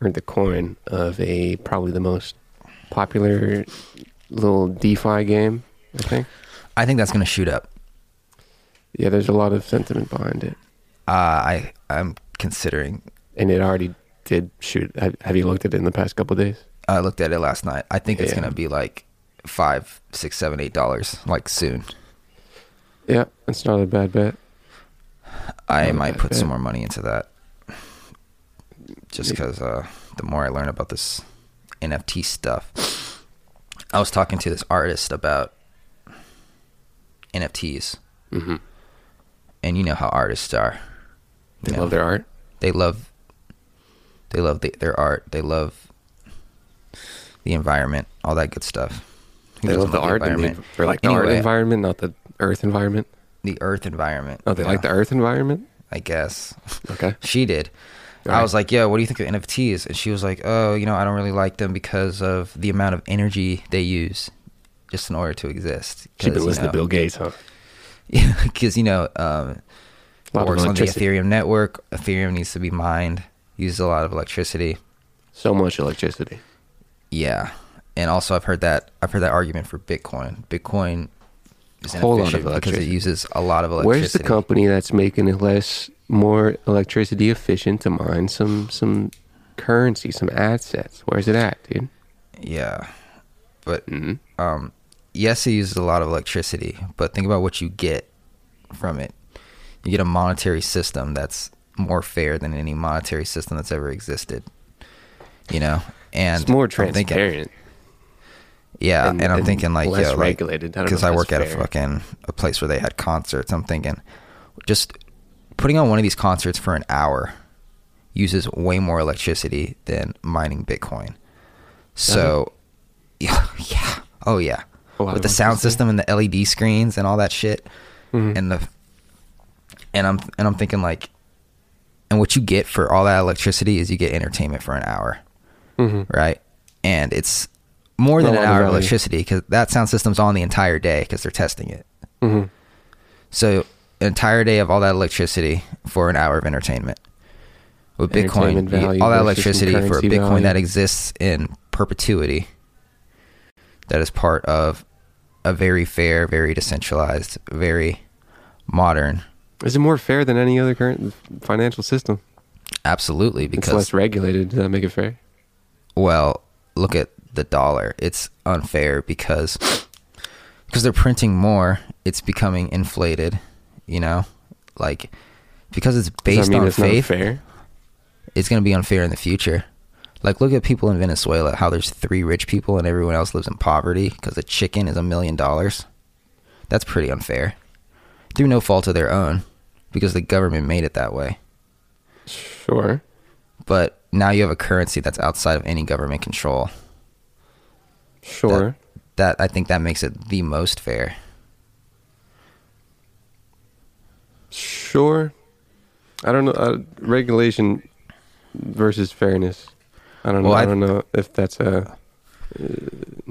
or the coin of a probably the most popular little DeFi game, I think. I think that's going to shoot up. Yeah, there's a lot of sentiment behind it. I'm considering. And it already did shoot. Have you looked at it in the past couple of days? I looked at it last night. I think it's going to be like $5, $6, $7, $8 like soon. Yeah, it's not a bad bet. I might put some more money into that, just because the more I learn about this NFT stuff. I was talking to this artist about NFTs, and you know how artists are. They love their art. They love their art. They love the environment, all that good stuff. They love the art environment. They like the art environment, not the earth environment. The earth environment. Oh, they like the earth environment? I guess. Okay. She did. All right. I was like, yeah, what do you think of NFTs? And she was like, oh, you know, I don't really like them because of the amount of energy they use just in order to exist. She's been listening to Bill Gates, huh? Yeah, because, you know, it works on the Ethereum network. Ethereum needs to be mined. Uses a lot of electricity. So much electricity. Yeah. And also I've heard that argument for Bitcoin. Bitcoin is a whole lot of electricity because it uses a lot of electricity. Where's the company that's making it more electricity efficient to mine some currency, some assets? Where's it at, dude? Yeah, but yes, it uses a lot of electricity. But think about what you get from it. You get a monetary system that's more fair than any monetary system that's ever existed. You know, and it's more transparent. Yeah, and I'm thinking like, less regulated. Because I work at a place where they had concerts. I'm thinking just putting on one of these concerts for an hour uses way more electricity than mining Bitcoin. So, yeah. Oh, yeah. With the sound system and the LED screens and all that shit. And I'm thinking like, and what you get for all that electricity is you get entertainment for an hour. Right? And it's more than an hour of electricity, because that sound system's on the entire day because they're testing it. So an entire day of all that electricity for an hour of entertainment. With Bitcoin, value, all that electricity for Bitcoin value. That exists in perpetuity, that is part of a very fair, very decentralized, very modern. Is it more fair than any other current financial system? Absolutely. Because it's less regulated. Does that make it fair? Well, look at the dollar. It's unfair because they're printing more. It's becoming inflated, you know, like because it's based on faith. It's going to be unfair in the future. Like, look at people in Venezuela, how there's 3 rich people and everyone else lives in poverty because a chicken is $1 million. That's pretty unfair through no fault of their own, because the government made it that way. Sure. But now you have a currency that's outside of any government control. Sure. That I think that makes it the most fair. Sure. I don't know. Regulation versus fairness. I don't know. I don't know if that's an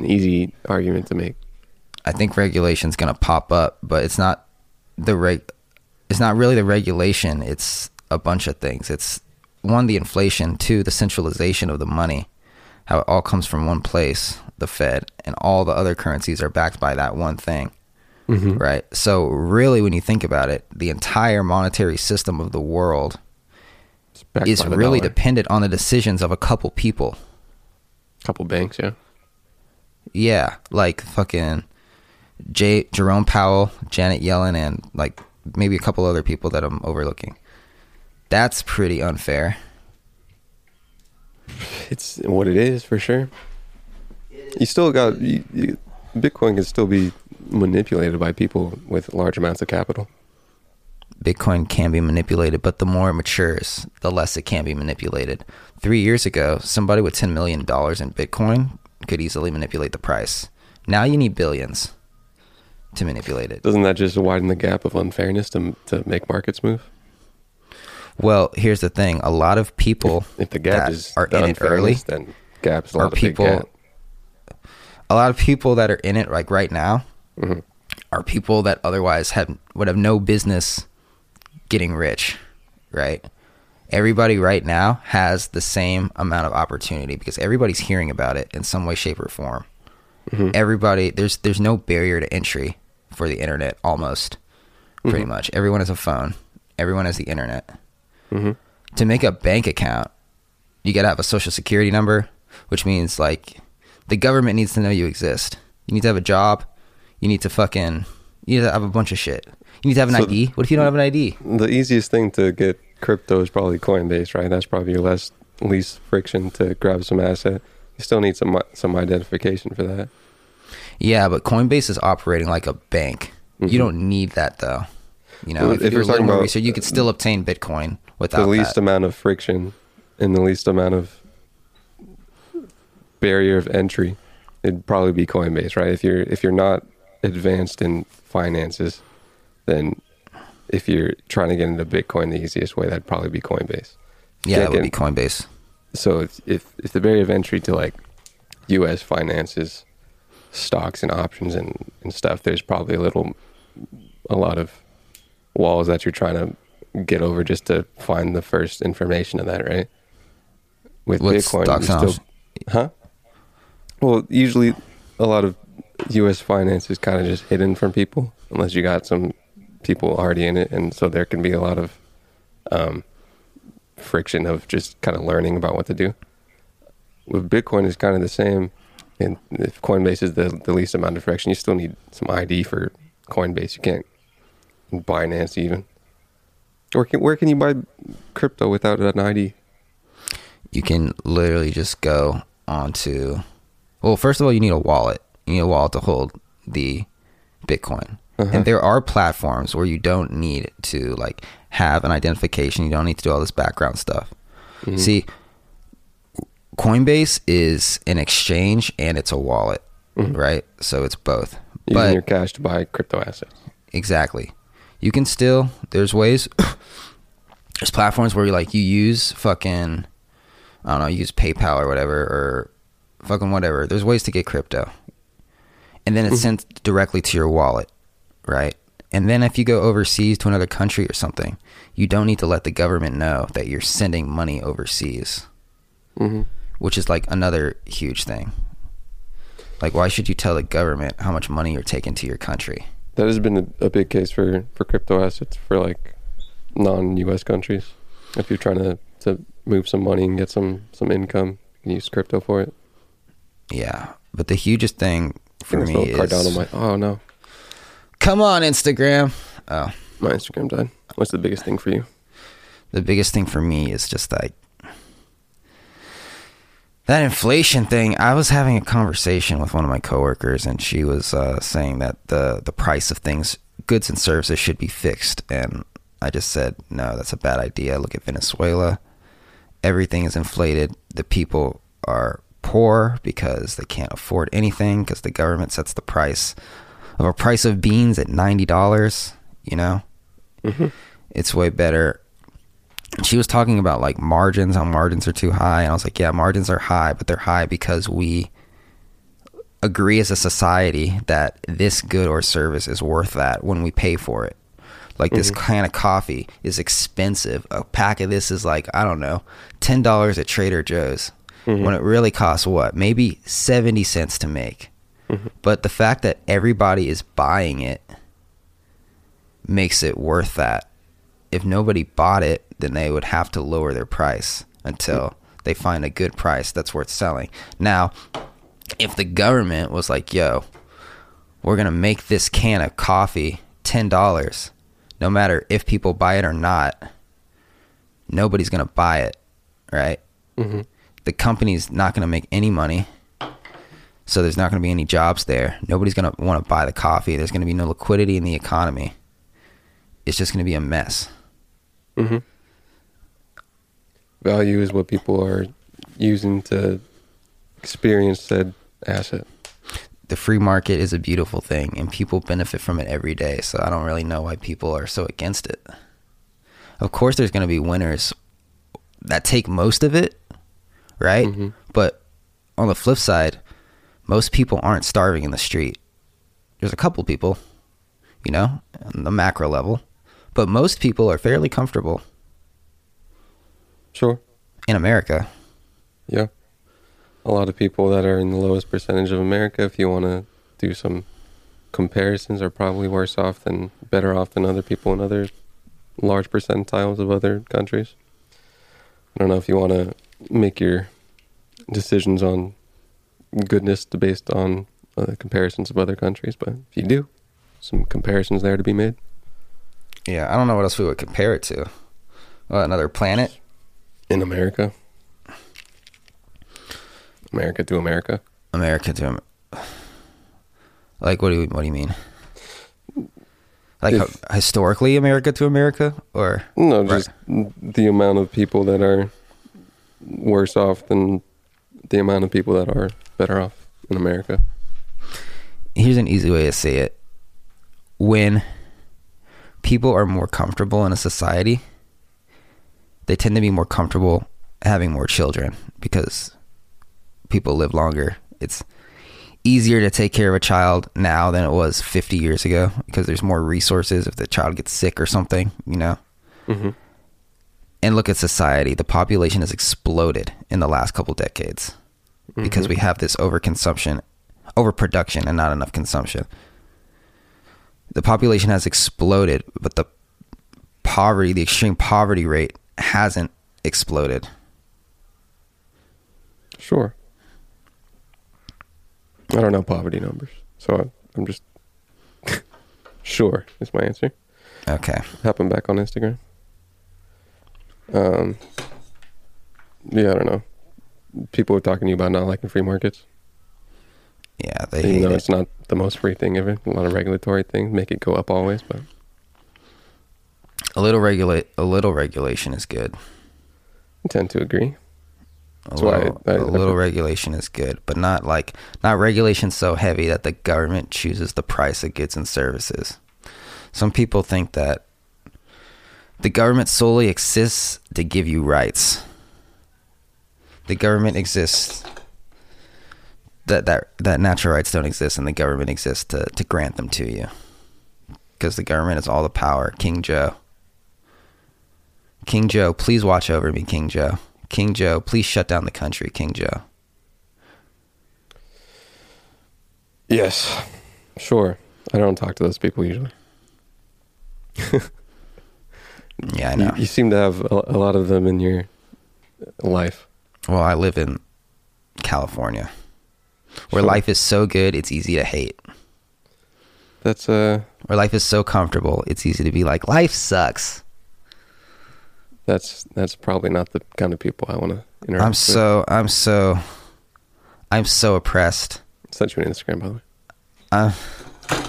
easy argument to make. I think regulation's going to pop up, but it's not the it's not really the regulation. It's a bunch of things. It's one, the inflation, two, the centralization of the money, how it all comes from one place, the Fed, and all the other currencies are backed by that one thing. Mm-hmm. Right. So really, when you think about it, the entire monetary system of the world is really dependent on the decisions of a couple people. Couple banks, yeah. Yeah, like fucking Jerome Powell, Janet Yellen, and like maybe a couple other people that I'm overlooking. That's pretty unfair. It's what it is, for sure. You still got... Bitcoin can still be manipulated by people with large amounts of capital. Bitcoin can be manipulated, but the more it matures, the less it can be manipulated. 3 years ago, somebody with $10 million in Bitcoin could easily manipulate the price. Now you need billions to manipulate it. Doesn't that just widen the gap of unfairness to make markets move? Well, here's the thing. A lot of people if the gap that is are the in it early then gaps a lot are of people, big gap. A lot of people that are in it like right now mm-hmm. are people that otherwise would have no business getting rich, right? Everybody right now has the same amount of opportunity because everybody's hearing about it in some way, shape, or form. Mm-hmm. Everybody, there's no barrier to entry for the internet almost, mm-hmm. pretty much. Everyone has a phone. Everyone has the internet. Mm-hmm. To make a bank account, you got to have a social security number, which means like the government needs to know you exist. You need to have a job. You need to have a bunch of shit. You need to have an ID. What if you don't have an ID? The easiest thing to get crypto is probably Coinbase, right? That's probably your least friction to grab some asset. You still need some identification for that. Yeah, but Coinbase is operating like a bank. Mm-hmm. You don't need that though. You know, well, if you're talking about research, you could still obtain Bitcoin without the least amount of friction and the least amount of barrier of entry. It'd probably be Coinbase, right? If you're not advanced in finances, then if you're trying to get into Bitcoin the easiest way, that'd probably be Coinbase. Yeah, that would be Coinbase. So if the barrier of entry to like U.S. finances, stocks and options and stuff, there's probably a lot of walls that you're trying to get over just to find the first information of that, right? With Bitcoin, Well, usually a lot of U.S. finance is kind of just hidden from people unless you got some people already in it, and so there can be a lot of friction of just kind of learning about what to do. With Bitcoin, it's kind of the same, and if Coinbase is the least amount of friction, you still need some ID for Coinbase. You can't Binance even. Where can you buy crypto without an ID? You can literally just go onto... Well, first of all, you need a wallet. You need a wallet to hold the Bitcoin. Uh-huh. And there are platforms where you don't need to like have an identification. You don't need to do all this background stuff. Mm-hmm. See, Coinbase is an exchange and it's a wallet, mm-hmm. right? So it's both. Using your cash to buy crypto assets. Exactly. You can still, there's ways, there's platforms where you use fucking, I don't know, you use PayPal or whatever, or fucking whatever. There's ways to get crypto. And then it's sent directly to your wallet, right? And then if you go overseas to another country or something, you don't need to let the government know that you're sending money overseas, mm-hmm. which is like another huge thing. Like, why should you tell the government how much money you're taking to your country? That has been a big case for crypto assets for like non-US countries. If you're trying to move some money and get some income, you can use crypto for it. Yeah, but the hugest thing for me is... Cardano might, oh, no. Come on, Instagram. Oh. My Instagram died. What's the biggest thing for you? The biggest thing for me is just like... That inflation thing, I was having a conversation with one of my coworkers, and she was saying that the price of things, goods and services, should be fixed. And I just said, no, that's a bad idea. Look at Venezuela. Everything is inflated. The people are poor because they can't afford anything because the government sets the price of a price of beans at $90, you know? Mm-hmm. It's way better. She was talking about like margins, how margins are too high. And I was like, yeah, margins are high, but they're high because we agree as a society that this good or service is worth that when we pay for it. Like this kind of coffee is expensive. A pack of this is like, I don't know, $10 at Trader Joe's when it really costs what? Maybe 70 cents to make. But the fact that everybody is buying it makes it worth that. If nobody bought it, then they would have to lower their price until they find a good price that's worth selling. Now, if the government was like, yo, we're going to make this can of coffee $10, no matter if people buy it or not, nobody's going to buy it, right? The company's not going to make any money, so there's not going to be any jobs there. Nobody's going to want to buy the coffee. There's going to be no liquidity in the economy. It's just going to be a mess. Value is what people are using to experience said asset. The free market is a beautiful thing, and people benefit from it every day, so I don't really know why people are so against it. Of course there's going to be winners that take most of it, right? But on the flip side, most people aren't starving in the street. There's a couple people, you know, on the macro level, but most people are fairly comfortable. In America. Yeah. A lot of people that are in the lowest percentage of America, if you want to do some comparisons, are probably worse off than, better off than other people in other large percentiles of other countries. I don't know if you want to make your decisions on goodness based on comparisons of other countries, but if you do, some comparisons there to be made. Yeah, I don't know what else we would compare it to. Another planet? In America. America to America. America to America. Like, what do you mean? Like, if, historically America to America? Or no, just the amount of people that are worse off than the amount of people that are better off in America. Here's an easy way to say it. When people are more comfortable in a society, they tend to be more comfortable having more children because people live longer. It's easier to take care of a child now than it was 50 years ago because there's more resources if the child gets sick or something, you know? And look at society. The population has exploded in the last couple decades because we have this overconsumption, overproduction, and not enough consumption. The population has exploded, but the poverty, the extreme poverty rate hasn't exploded. Sure. I don't know poverty numbers, so I'm just sure is my answer. Okay. Happened back on Instagram. Yeah, I don't know. People were talking to you about not liking free markets. Yeah, they hate it. Even though it's not the most free thing ever. A lot of regulatory things make it go up always, but a little regulation is good. I tend to agree. Regulation is good, but not regulation so heavy that the government chooses the price of goods and services. Some people think that the government solely exists to give you rights. The government exists that natural rights don't exist, and the government exists to grant them to you because the government is all the power. King Joe, please watch over me, King Joe. King Joe, please shut down the country, King Joe. Yes, sure. I don't talk to those people usually. Yeah, I know. You seem to have a lot of them in your life. Well, I live in California, where life is so good, it's easy to hate. That's where life is so comfortable, it's easy to be like, life sucks. That's probably not the kind of people I want to interact with. I'm so oppressed. I sent you an Instagram, by the way.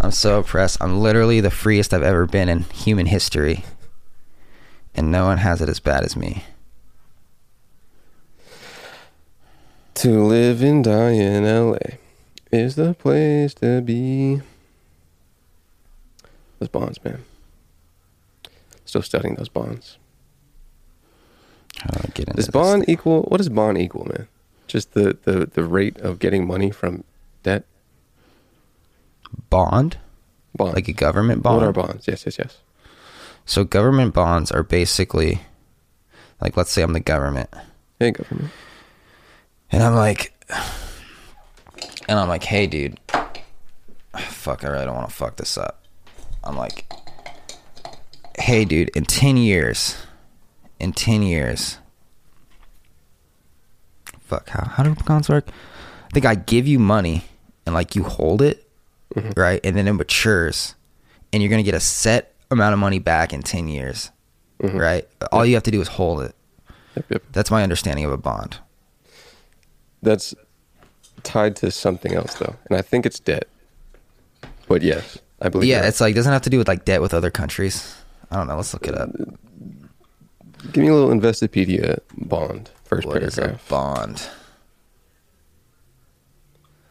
I'm so oppressed. I'm literally the freest I've ever been in human history, and no one has it as bad as me. To live and die in LA is the place to be. Those bonds, man. Still studying those bonds. What does bond equal, man? Just the rate of getting money from debt? Bond? Like a government bond? What are bonds? Yes. So government bonds are basically, like, let's say I'm the government. Hey, government. And I'm like, hey, dude, fuck, I really don't want to fuck this up. I'm like, hey, dude, in 10 years, fuck, how do bonds work? I think I give you money and, like, you hold it, mm-hmm. right? And then it matures and you're going to get a set amount of money back in 10 years, mm-hmm. right? All you have to do is hold it. Yep. That's my understanding of a bond. That's tied to something else, though. And I think it's debt. But yes, I believe. Yeah, it's like, doesn't have to do with, like, debt with other countries. I don't know. Let's look it up. Give me a little Investopedia bond. First what paragraph. Is a bond?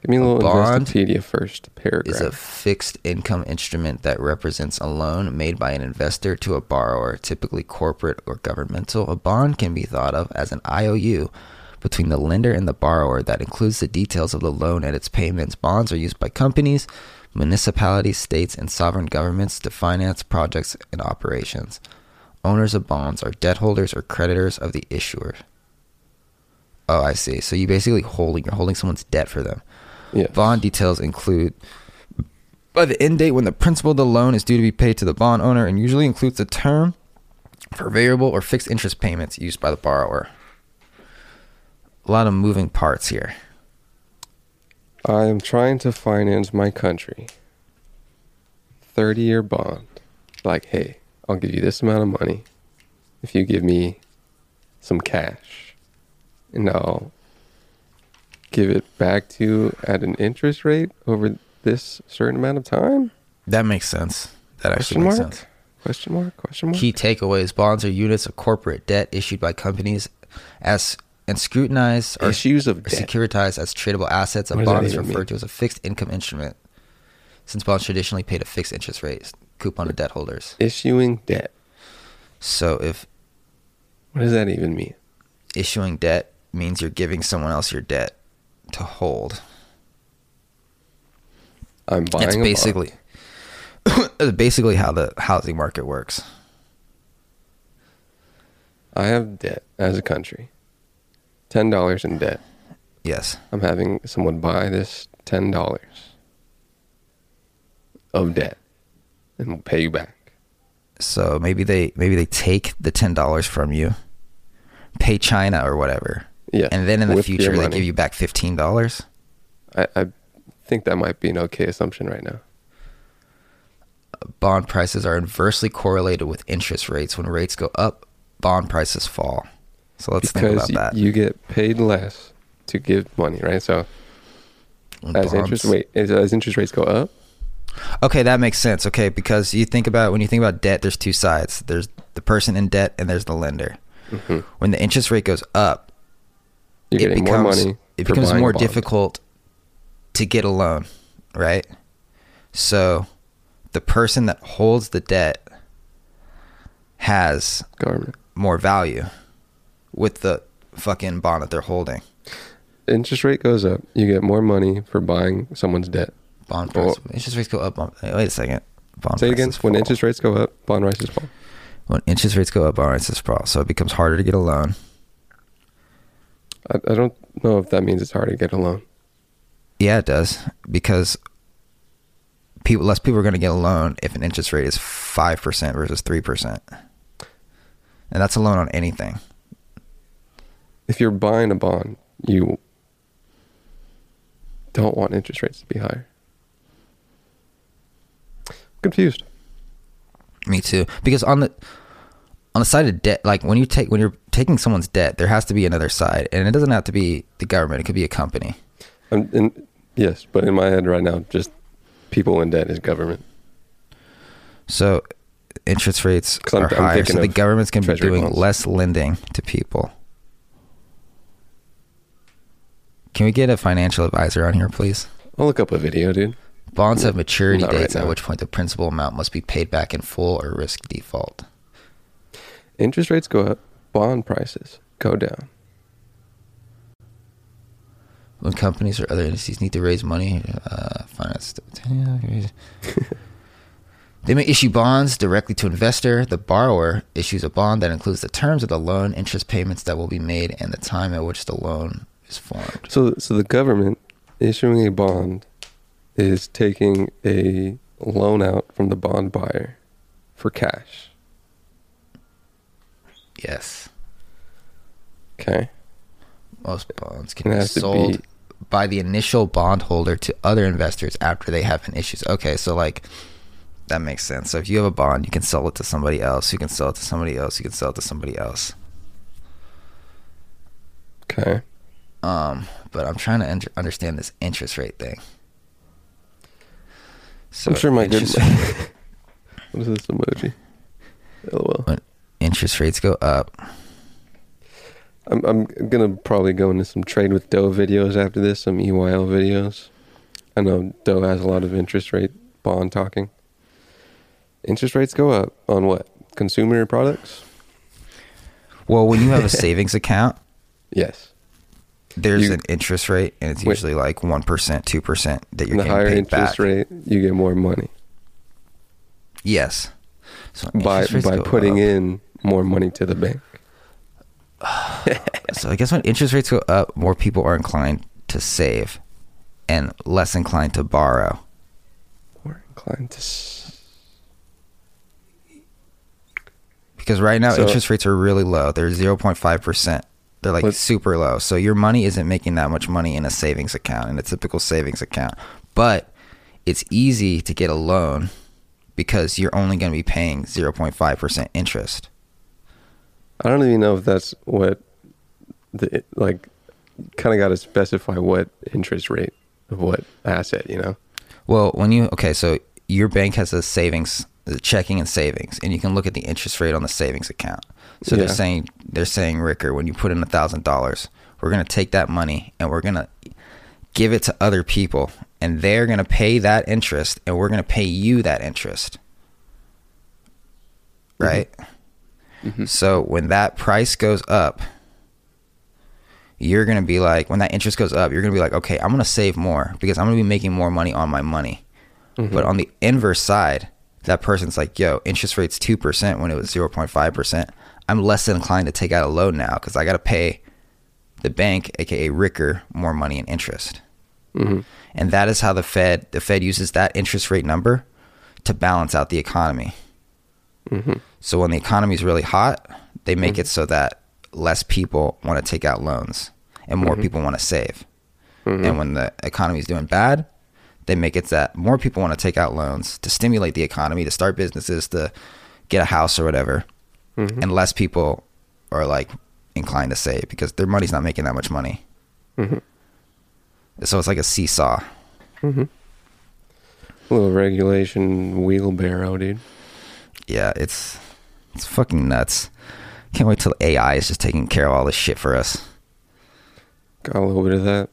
Give me a little Investopedia first paragraph. Is a fixed income instrument that represents a loan made by an investor to a borrower, typically corporate or governmental. A bond can be thought of as an IOU between the lender and the borrower that includes the details of the loan and its payments. Bonds are used by companies, municipalities, states, and sovereign governments to finance projects and operations. Owners of bonds are debt holders or creditors of the issuer. Oh, I see. So you basically you're holding someone's debt for them. Yes. Bond details include by the end date when the principal of the loan is due to be paid to the bond owner, and usually includes the term for variable or fixed interest payments used by the borrower. A lot of moving parts here. I am trying to finance my country. 30-year bond. Like, hey, I'll give you this amount of money if you give me some cash. And I'll give it back to you at an interest rate over this certain amount of time? That makes sense. That actually makes sense. Question mark? Question mark? Key takeaways. Bonds are units of corporate debt issued by companies as and scrutinized or securitized as tradable assets. A bond is referred to as a fixed income instrument, since bonds traditionally paid a fixed interest rate coupon to debt holders. Issuing debt. So if... What does that even mean? Issuing debt means you're giving someone else your debt to hold. I'm buying That's basically, that's basically how the housing market works. I have debt as a country. $10 in debt. Yes. I'm having someone buy this $10 of debt and we'll pay you back. So maybe they take the $10 from you, pay China or whatever. Yeah. And then in the future they give you back $15. I think that might be an okay assumption right now. Bond prices are inversely correlated with interest rates. When rates go up, bond prices fall. So let's think about that. You get paid less to give money, right? So as interest rates go up. Okay, that makes sense. Okay, because when you think about debt, there's two sides. There's the person in debt and there's the lender. Mm-hmm. When the interest rate goes up, it becomes more difficult to get a loan, right? So the person that holds the debt has more value with the fucking bond that they're holding. Interest rate goes up, you get more money for buying someone's debt. Bond prices. Interest rates go up. Wait a second. Bond Say again. Fall. When interest rates go up, bond prices fall. When interest rates go up, bond prices fall. So it becomes harder to get a loan. I don't know if that means it's harder to get a loan. Yeah, it does, because less people are going to get a loan if an interest rate is 5% versus 3%, and that's a loan on anything. If you're buying a bond, you don't want interest rates to be higher. I'm confused. Me too. Because on the side of debt, like when you're taking someone's debt, there has to be another side, and it doesn't have to be the government. It could be a company. Yes, but in my head right now, just people in debt is government. So interest rates are higher, so the government's going to be doing less lending to people. Can we get a financial advisor on here, please? I'll look up a video, dude. Bonds have maturity dates, at which point the principal amount must be paid back in full or risk default. Interest rates go up, bond prices go down. When companies or other entities need to raise money, finance... They may issue bonds directly to investor. The borrower issues a bond that includes the terms of the loan, interest payments that will be made, and the time at which the loan is formed. So the government issuing a bond is taking a loan out from the bond buyer for cash. Yes. Okay. Most bonds can be sold by the initial bondholder to other investors after they have an issue. Okay, so like... that makes sense. So if you have a bond, you can sell it to somebody else. You can sell it to somebody else. You can sell it to somebody else. Okay. But I'm trying to understand this interest rate thing. So I'm sure my interest rate. What is this emoji? LOL. When interest rates go up. I'm gonna probably go into some trade with Doe videos after this. Some EYL videos. I know Doe has a lot of interest rate bond talking. Interest rates go up on what? Consumer products? Well, when you have a savings account, yes, there's an interest rate, and it's usually like 1%, 2% that you're getting paid back. The higher interest rate, you get more money. Yes. So by putting in more money to the bank. So I guess when interest rates go up, more people are inclined to save and less inclined to borrow. More inclined to save. Because right now, interest rates are really low. They're 0.5%. They're like super low. So your money isn't making that much money in a savings account, in a typical savings account. But it's easy to get a loan because you're only going to be paying 0.5% interest. I don't even know if that's what, kind of got to specify what interest rate of what asset, you know? Well, so your bank has a savings, the checking and savings, and you can look at the interest rate on the savings account. So they're saying, Ricker, when you put in $1,000, we're going to take that money and we're going to give it to other people, and they're going to pay that interest, and we're going to pay you that interest. Right? Mm-hmm. So when that price goes up, you're going to be like, when that interest goes up, you're going to be like, okay, I'm going to save more because I'm going to be making more money on my money. Mm-hmm. But on the inverse side, that person's like, yo, interest rate's 2% when it was 0.5%. I'm less inclined to take out a loan now because I got to pay the bank, aka Ricker, more money in interest. Mm-hmm. And that is how the Fed uses that interest rate number to balance out the economy. Mm-hmm. So when the economy's really hot, they make it so that less people want to take out loans and more people want to save. Mm-hmm. And when the economy's doing bad, they make it that more people want to take out loans to stimulate the economy, to start businesses, to get a house or whatever. Mm-hmm. And less people are like inclined to save because their money's not making that much money. Mm-hmm. So it's like a seesaw. Mm-hmm. A little regulation wheelbarrow, dude. Yeah, it's fucking nuts. Can't wait till AI is just taking care of all this shit for us. Got a little bit of that.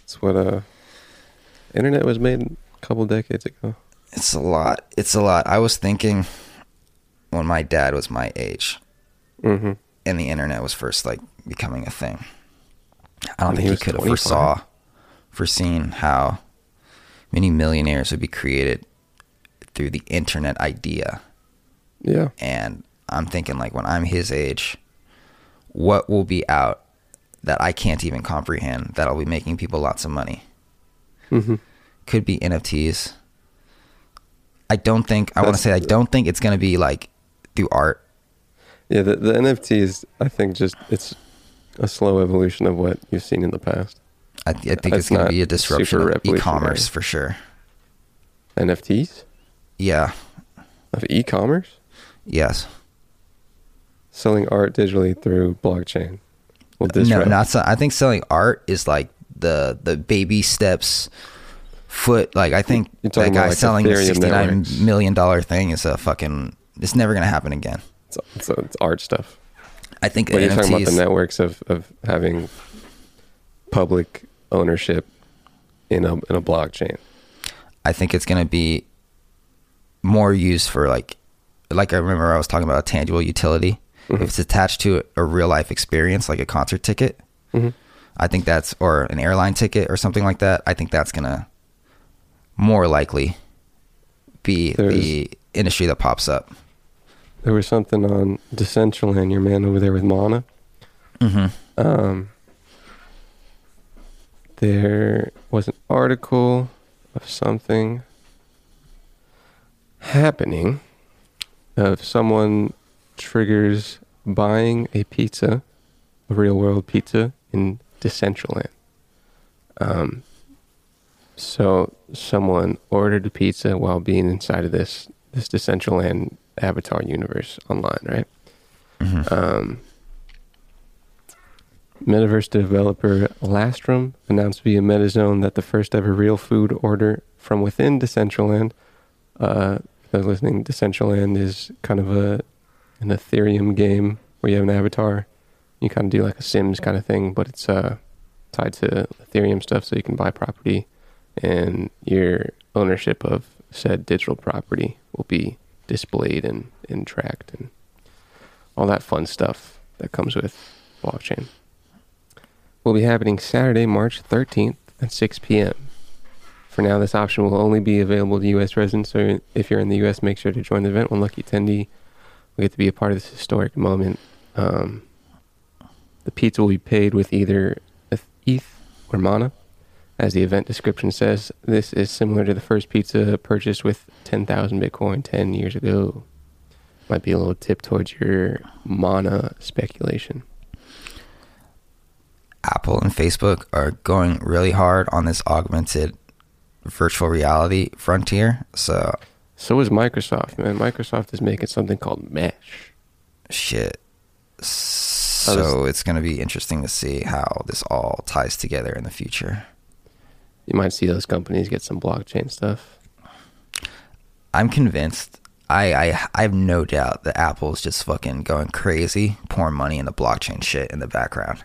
That's what, internet was made a couple decades ago. It's a lot. I was thinking when my dad was my age and the internet was first like becoming a thing. I don't think he could have foreseen how many millionaires would be created through the internet idea. Yeah. And I'm thinking like when I'm his age, what will be out that I can't even comprehend that'll be making people lots of money? Mm-hmm. Could be NFTs. I don't think it's going to be like through art. Yeah, the NFTs, I think just it's a slow evolution of what you've seen in the past. I think it's going to be a disruption of e-commerce for sure. NFTs? Yeah. Of e-commerce? Yes. Selling art digitally through blockchain. I think selling art is like the baby steps foot. Like I think that guy selling the $69 million thing is a fucking, it's never going to happen again. So it's art stuff. I think you're talking about the networks of having public ownership in a blockchain. I think it's going to be more used for like I remember I was talking about a tangible utility. Mm-hmm. If it's attached to a real life experience, like a concert ticket, I think that's, or an airline ticket or something like that, I think that's going to more likely be the industry that pops up. There was something on Decentraland, your man over there with Mana. Mm-hmm. There was an article of something happening of someone triggers buying a pizza, a real world pizza in Decentraland. So someone ordered a pizza while being inside of this Decentraland avatar universe online, right? Mm-hmm. Metaverse developer Lastrum announced via MetaZone that the first ever real food order from within Decentraland, for those listening, Decentraland is kind of an Ethereum game where you have an avatar. You kind of do like a Sims kind of thing, but it's tied to Ethereum stuff, so you can buy property and your ownership of said digital property will be displayed and tracked and all that fun stuff that comes with blockchain. Will be happening Saturday, March 13th at 6 p.m. For now, this option will only be available to U.S. residents, so if you're in the U.S., make sure to join the event. One lucky attendee will get to be a part of this historic moment. The pizza will be paid with either ETH or Mana. As the event description says, this is similar to the first pizza purchased with 10,000 Bitcoin 10 years ago. Might be a little tip towards your Mana speculation. Apple and Facebook are going really hard on this augmented virtual reality frontier. So is Microsoft, man. Microsoft is making something called Mesh. Shit. So it's going to be interesting to see how this all ties together in the future. You might see those companies get some blockchain stuff. I'm convinced. I have no doubt that Apple's just fucking going crazy, pouring money into blockchain shit in the background.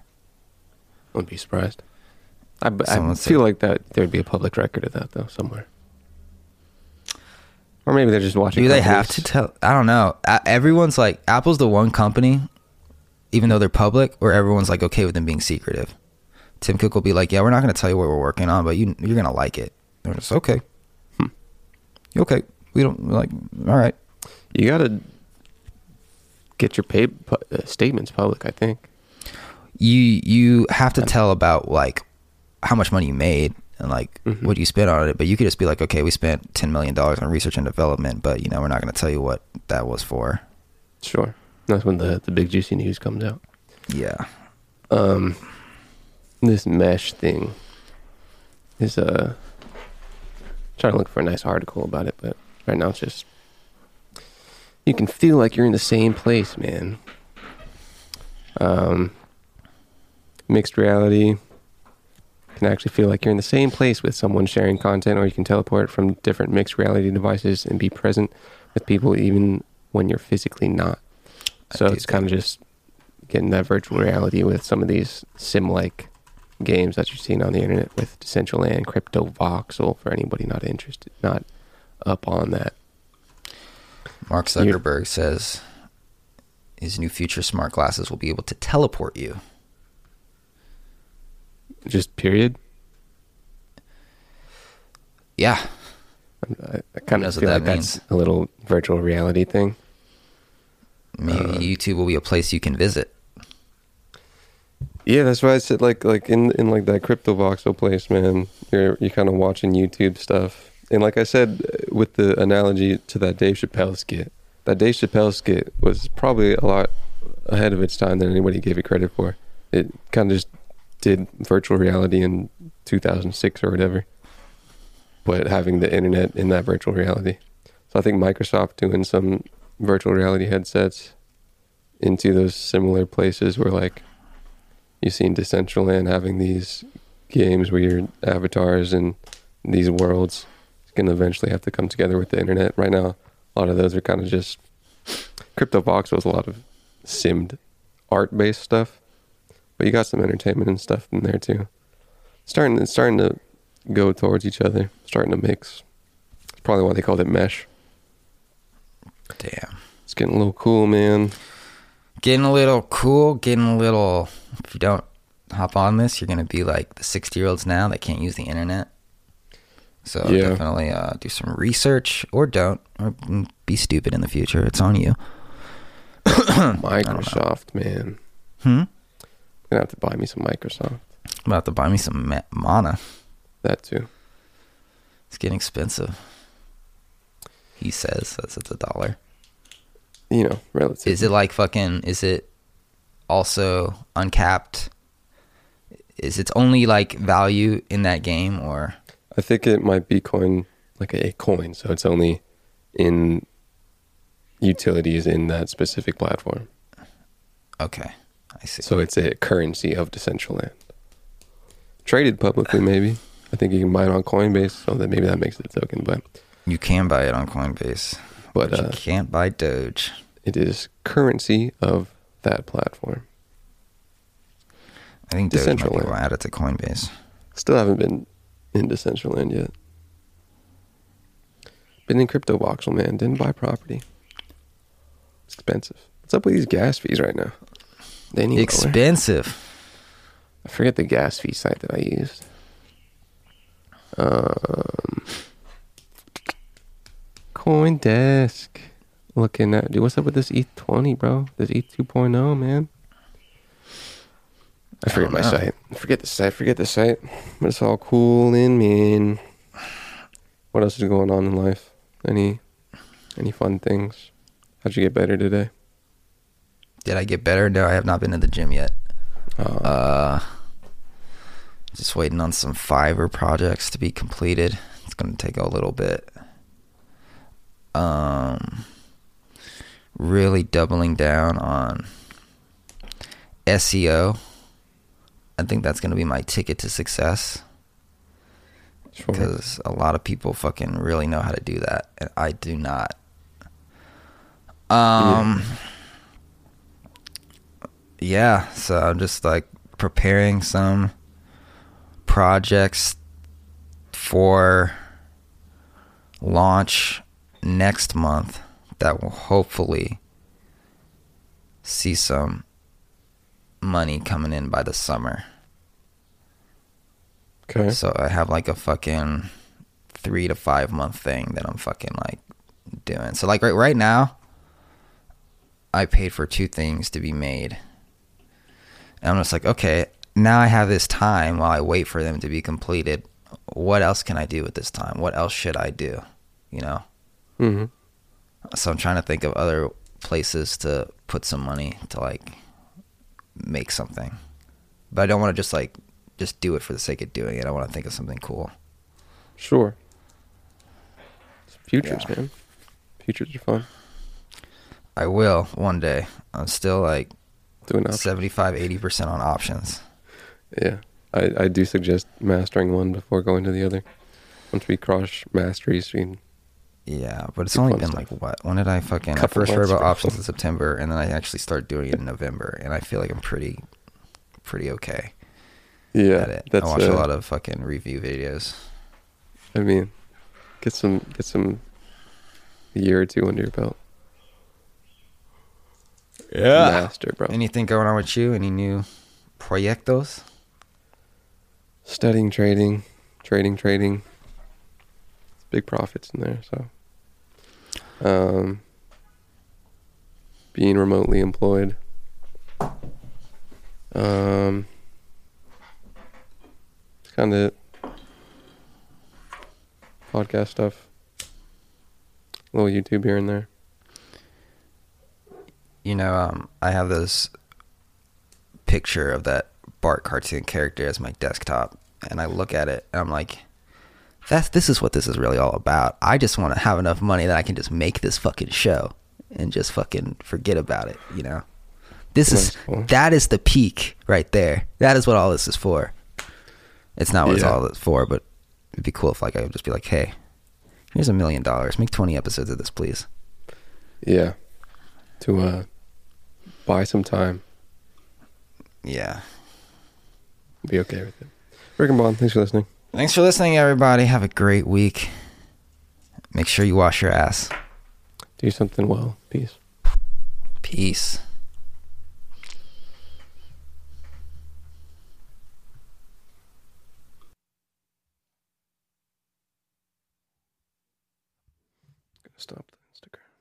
Wouldn't be surprised. I feel like that there'd be a public record of that though somewhere, or maybe they're just watching. Do they have to tell? I don't know. Everyone's like, Apple's the one company, even though they're public, where everyone's like okay with them being secretive. Tim Cook will be like, "Yeah, we're not going to tell you what we're working on, but you're going to like it." They're just okay. Okay, we don't like. All right, you got to get your statements public. I think. You have to tell about like how much money you made and like what you spent on it, but you could just be like, okay, we spent $10 million on research and development, but you know, we're not going to tell you what that was for. Sure. That's when the big juicy news comes out. Yeah. This Mesh thing is I'm trying to look for a nice article about it, but right now it's just, you can feel like you're in the same place, man. Mixed reality can actually feel like you're in the same place with someone sharing content, or you can teleport from different mixed reality devices and be present with people even when you're physically not. So it's kind of just getting that virtual reality with some of these sim-like games that you're seeing on the internet with Decentraland, Crypto Voxel, for anybody not interested, not up on that. Mark Zuckerberg says his new future smart glasses will be able to teleport you. Just period. Yeah, I kind of feel like that's a little virtual reality thing. Maybe YouTube will be a place you can visit. Yeah, that's why I said like in like that Crypto Voxel place, man. You're kind of watching YouTube stuff, and like I said with the analogy to that Dave Chappelle skit. That Dave Chappelle skit was probably a lot ahead of its time than anybody gave it credit for. It kind of just did virtual reality in 2006 or whatever, but having the internet in that virtual reality. So I think Microsoft doing some virtual reality headsets into those similar places where like you see in Decentraland having these games where your avatars and these worlds can eventually have to come together with the internet. Right now, a lot of those are kind of just Crypto Voxel was a lot of simmed art-based stuff. But you got some entertainment and stuff in there too. It's starting to go towards each other. Starting to mix. That's probably why they called it Mesh. Damn. It's getting a little cool, man. Getting a little cool. Getting a little... If you don't hop on this, you're going to be like the 60-year-olds now that can't use the internet. So yeah, definitely do some research, or don't, or be stupid in the future. It's on you. Microsoft, man. I'm gonna have to buy me some Microsoft. I'm about to buy me some Mana. That too. It's getting expensive. He says that's at $1. You know, relative. Is it like fucking? Is it also uncapped? Is it's only like value in that game, or? I think it might be coin, like a coin, so it's only in utilities in that specific platform. Okay, I see. So it's a currency of Decentraland. Traded publicly, maybe. I think you can buy it on Coinbase, so that maybe that makes it a token, but... You can buy it on Coinbase, but you can't buy Doge. It is currency of that platform. I think Doge might be able to add it to Coinbase. Still haven't been in Decentraland yet. Been in Crypto Voxel, man. Didn't buy property. It's expensive. What's up with these gas fees right now? They need expensive. Color. I forget the gas fee site that I used. CoinDesk. Looking at, dude, what's up with this ETH20, bro? This ETH 2.0, man. I forget my site. Forget the site. But it's all cool and mean. What else is going on in life? Any fun things? How'd you get better today? Did I get better? No, I have not been to the gym yet. Just waiting on some Fiverr projects to be completed. It's going to take a little bit. Really doubling down on SEO. I think that's going to be my ticket to success, because a lot of people fucking really know how to do that, and I do not. Yeah, so I'm just like preparing some projects for launch next month that will hopefully see some money coming in by the summer. Okay. So I have like a fucking 3 to 5 month thing that I'm fucking like doing. So like right now, I paid for 2 things to be made. And I'm just like, okay, now I have this time while I wait for them to be completed. What else can I do with this time? What else should I do? You know? Mm-hmm. So I'm trying to think of other places to put some money to like make something. But I don't want to just do it for the sake of doing it. I want to think of something cool. Sure. It's futures, man. Futures are fun. I will one day. I'm still like... doing 75-80% on options. Yeah, I do suggest mastering one before going to the other. Once we cross masteries, we can... Yeah, but it's only been stuff. Like what? When did I fucking... I first heard about options in September, and then I actually started doing it in November, and I feel like I'm pretty okay. Yeah, at it. I watch a lot of fucking review videos. I mean, get some a year or two under your belt. Yeah. Master, bro. Anything going on with you? Any new proyectos? Studying trading. It's big profits in there, so. Being remotely employed. It's kind of podcast stuff. A little YouTube here and there. You know, I have this picture of that Bart cartoon character as my desktop, and I look at it, and I'm like, this is what this is really all about. I just want to have enough money that I can just make this fucking show and just fucking forget about it, you know? That is the peak right there. That is what all this is for. It's not what it's all this for, but it'd be cool if like I would just be like, hey, here's $1 million. Make 20 episodes of this, please. Yeah. To buy some time. Yeah. Be okay with it. Rick and Bond, thanks for listening. Thanks for listening, everybody. Have a great week. Make sure you wash your ass. Do something well. Peace. Peace. Stop the Instagram.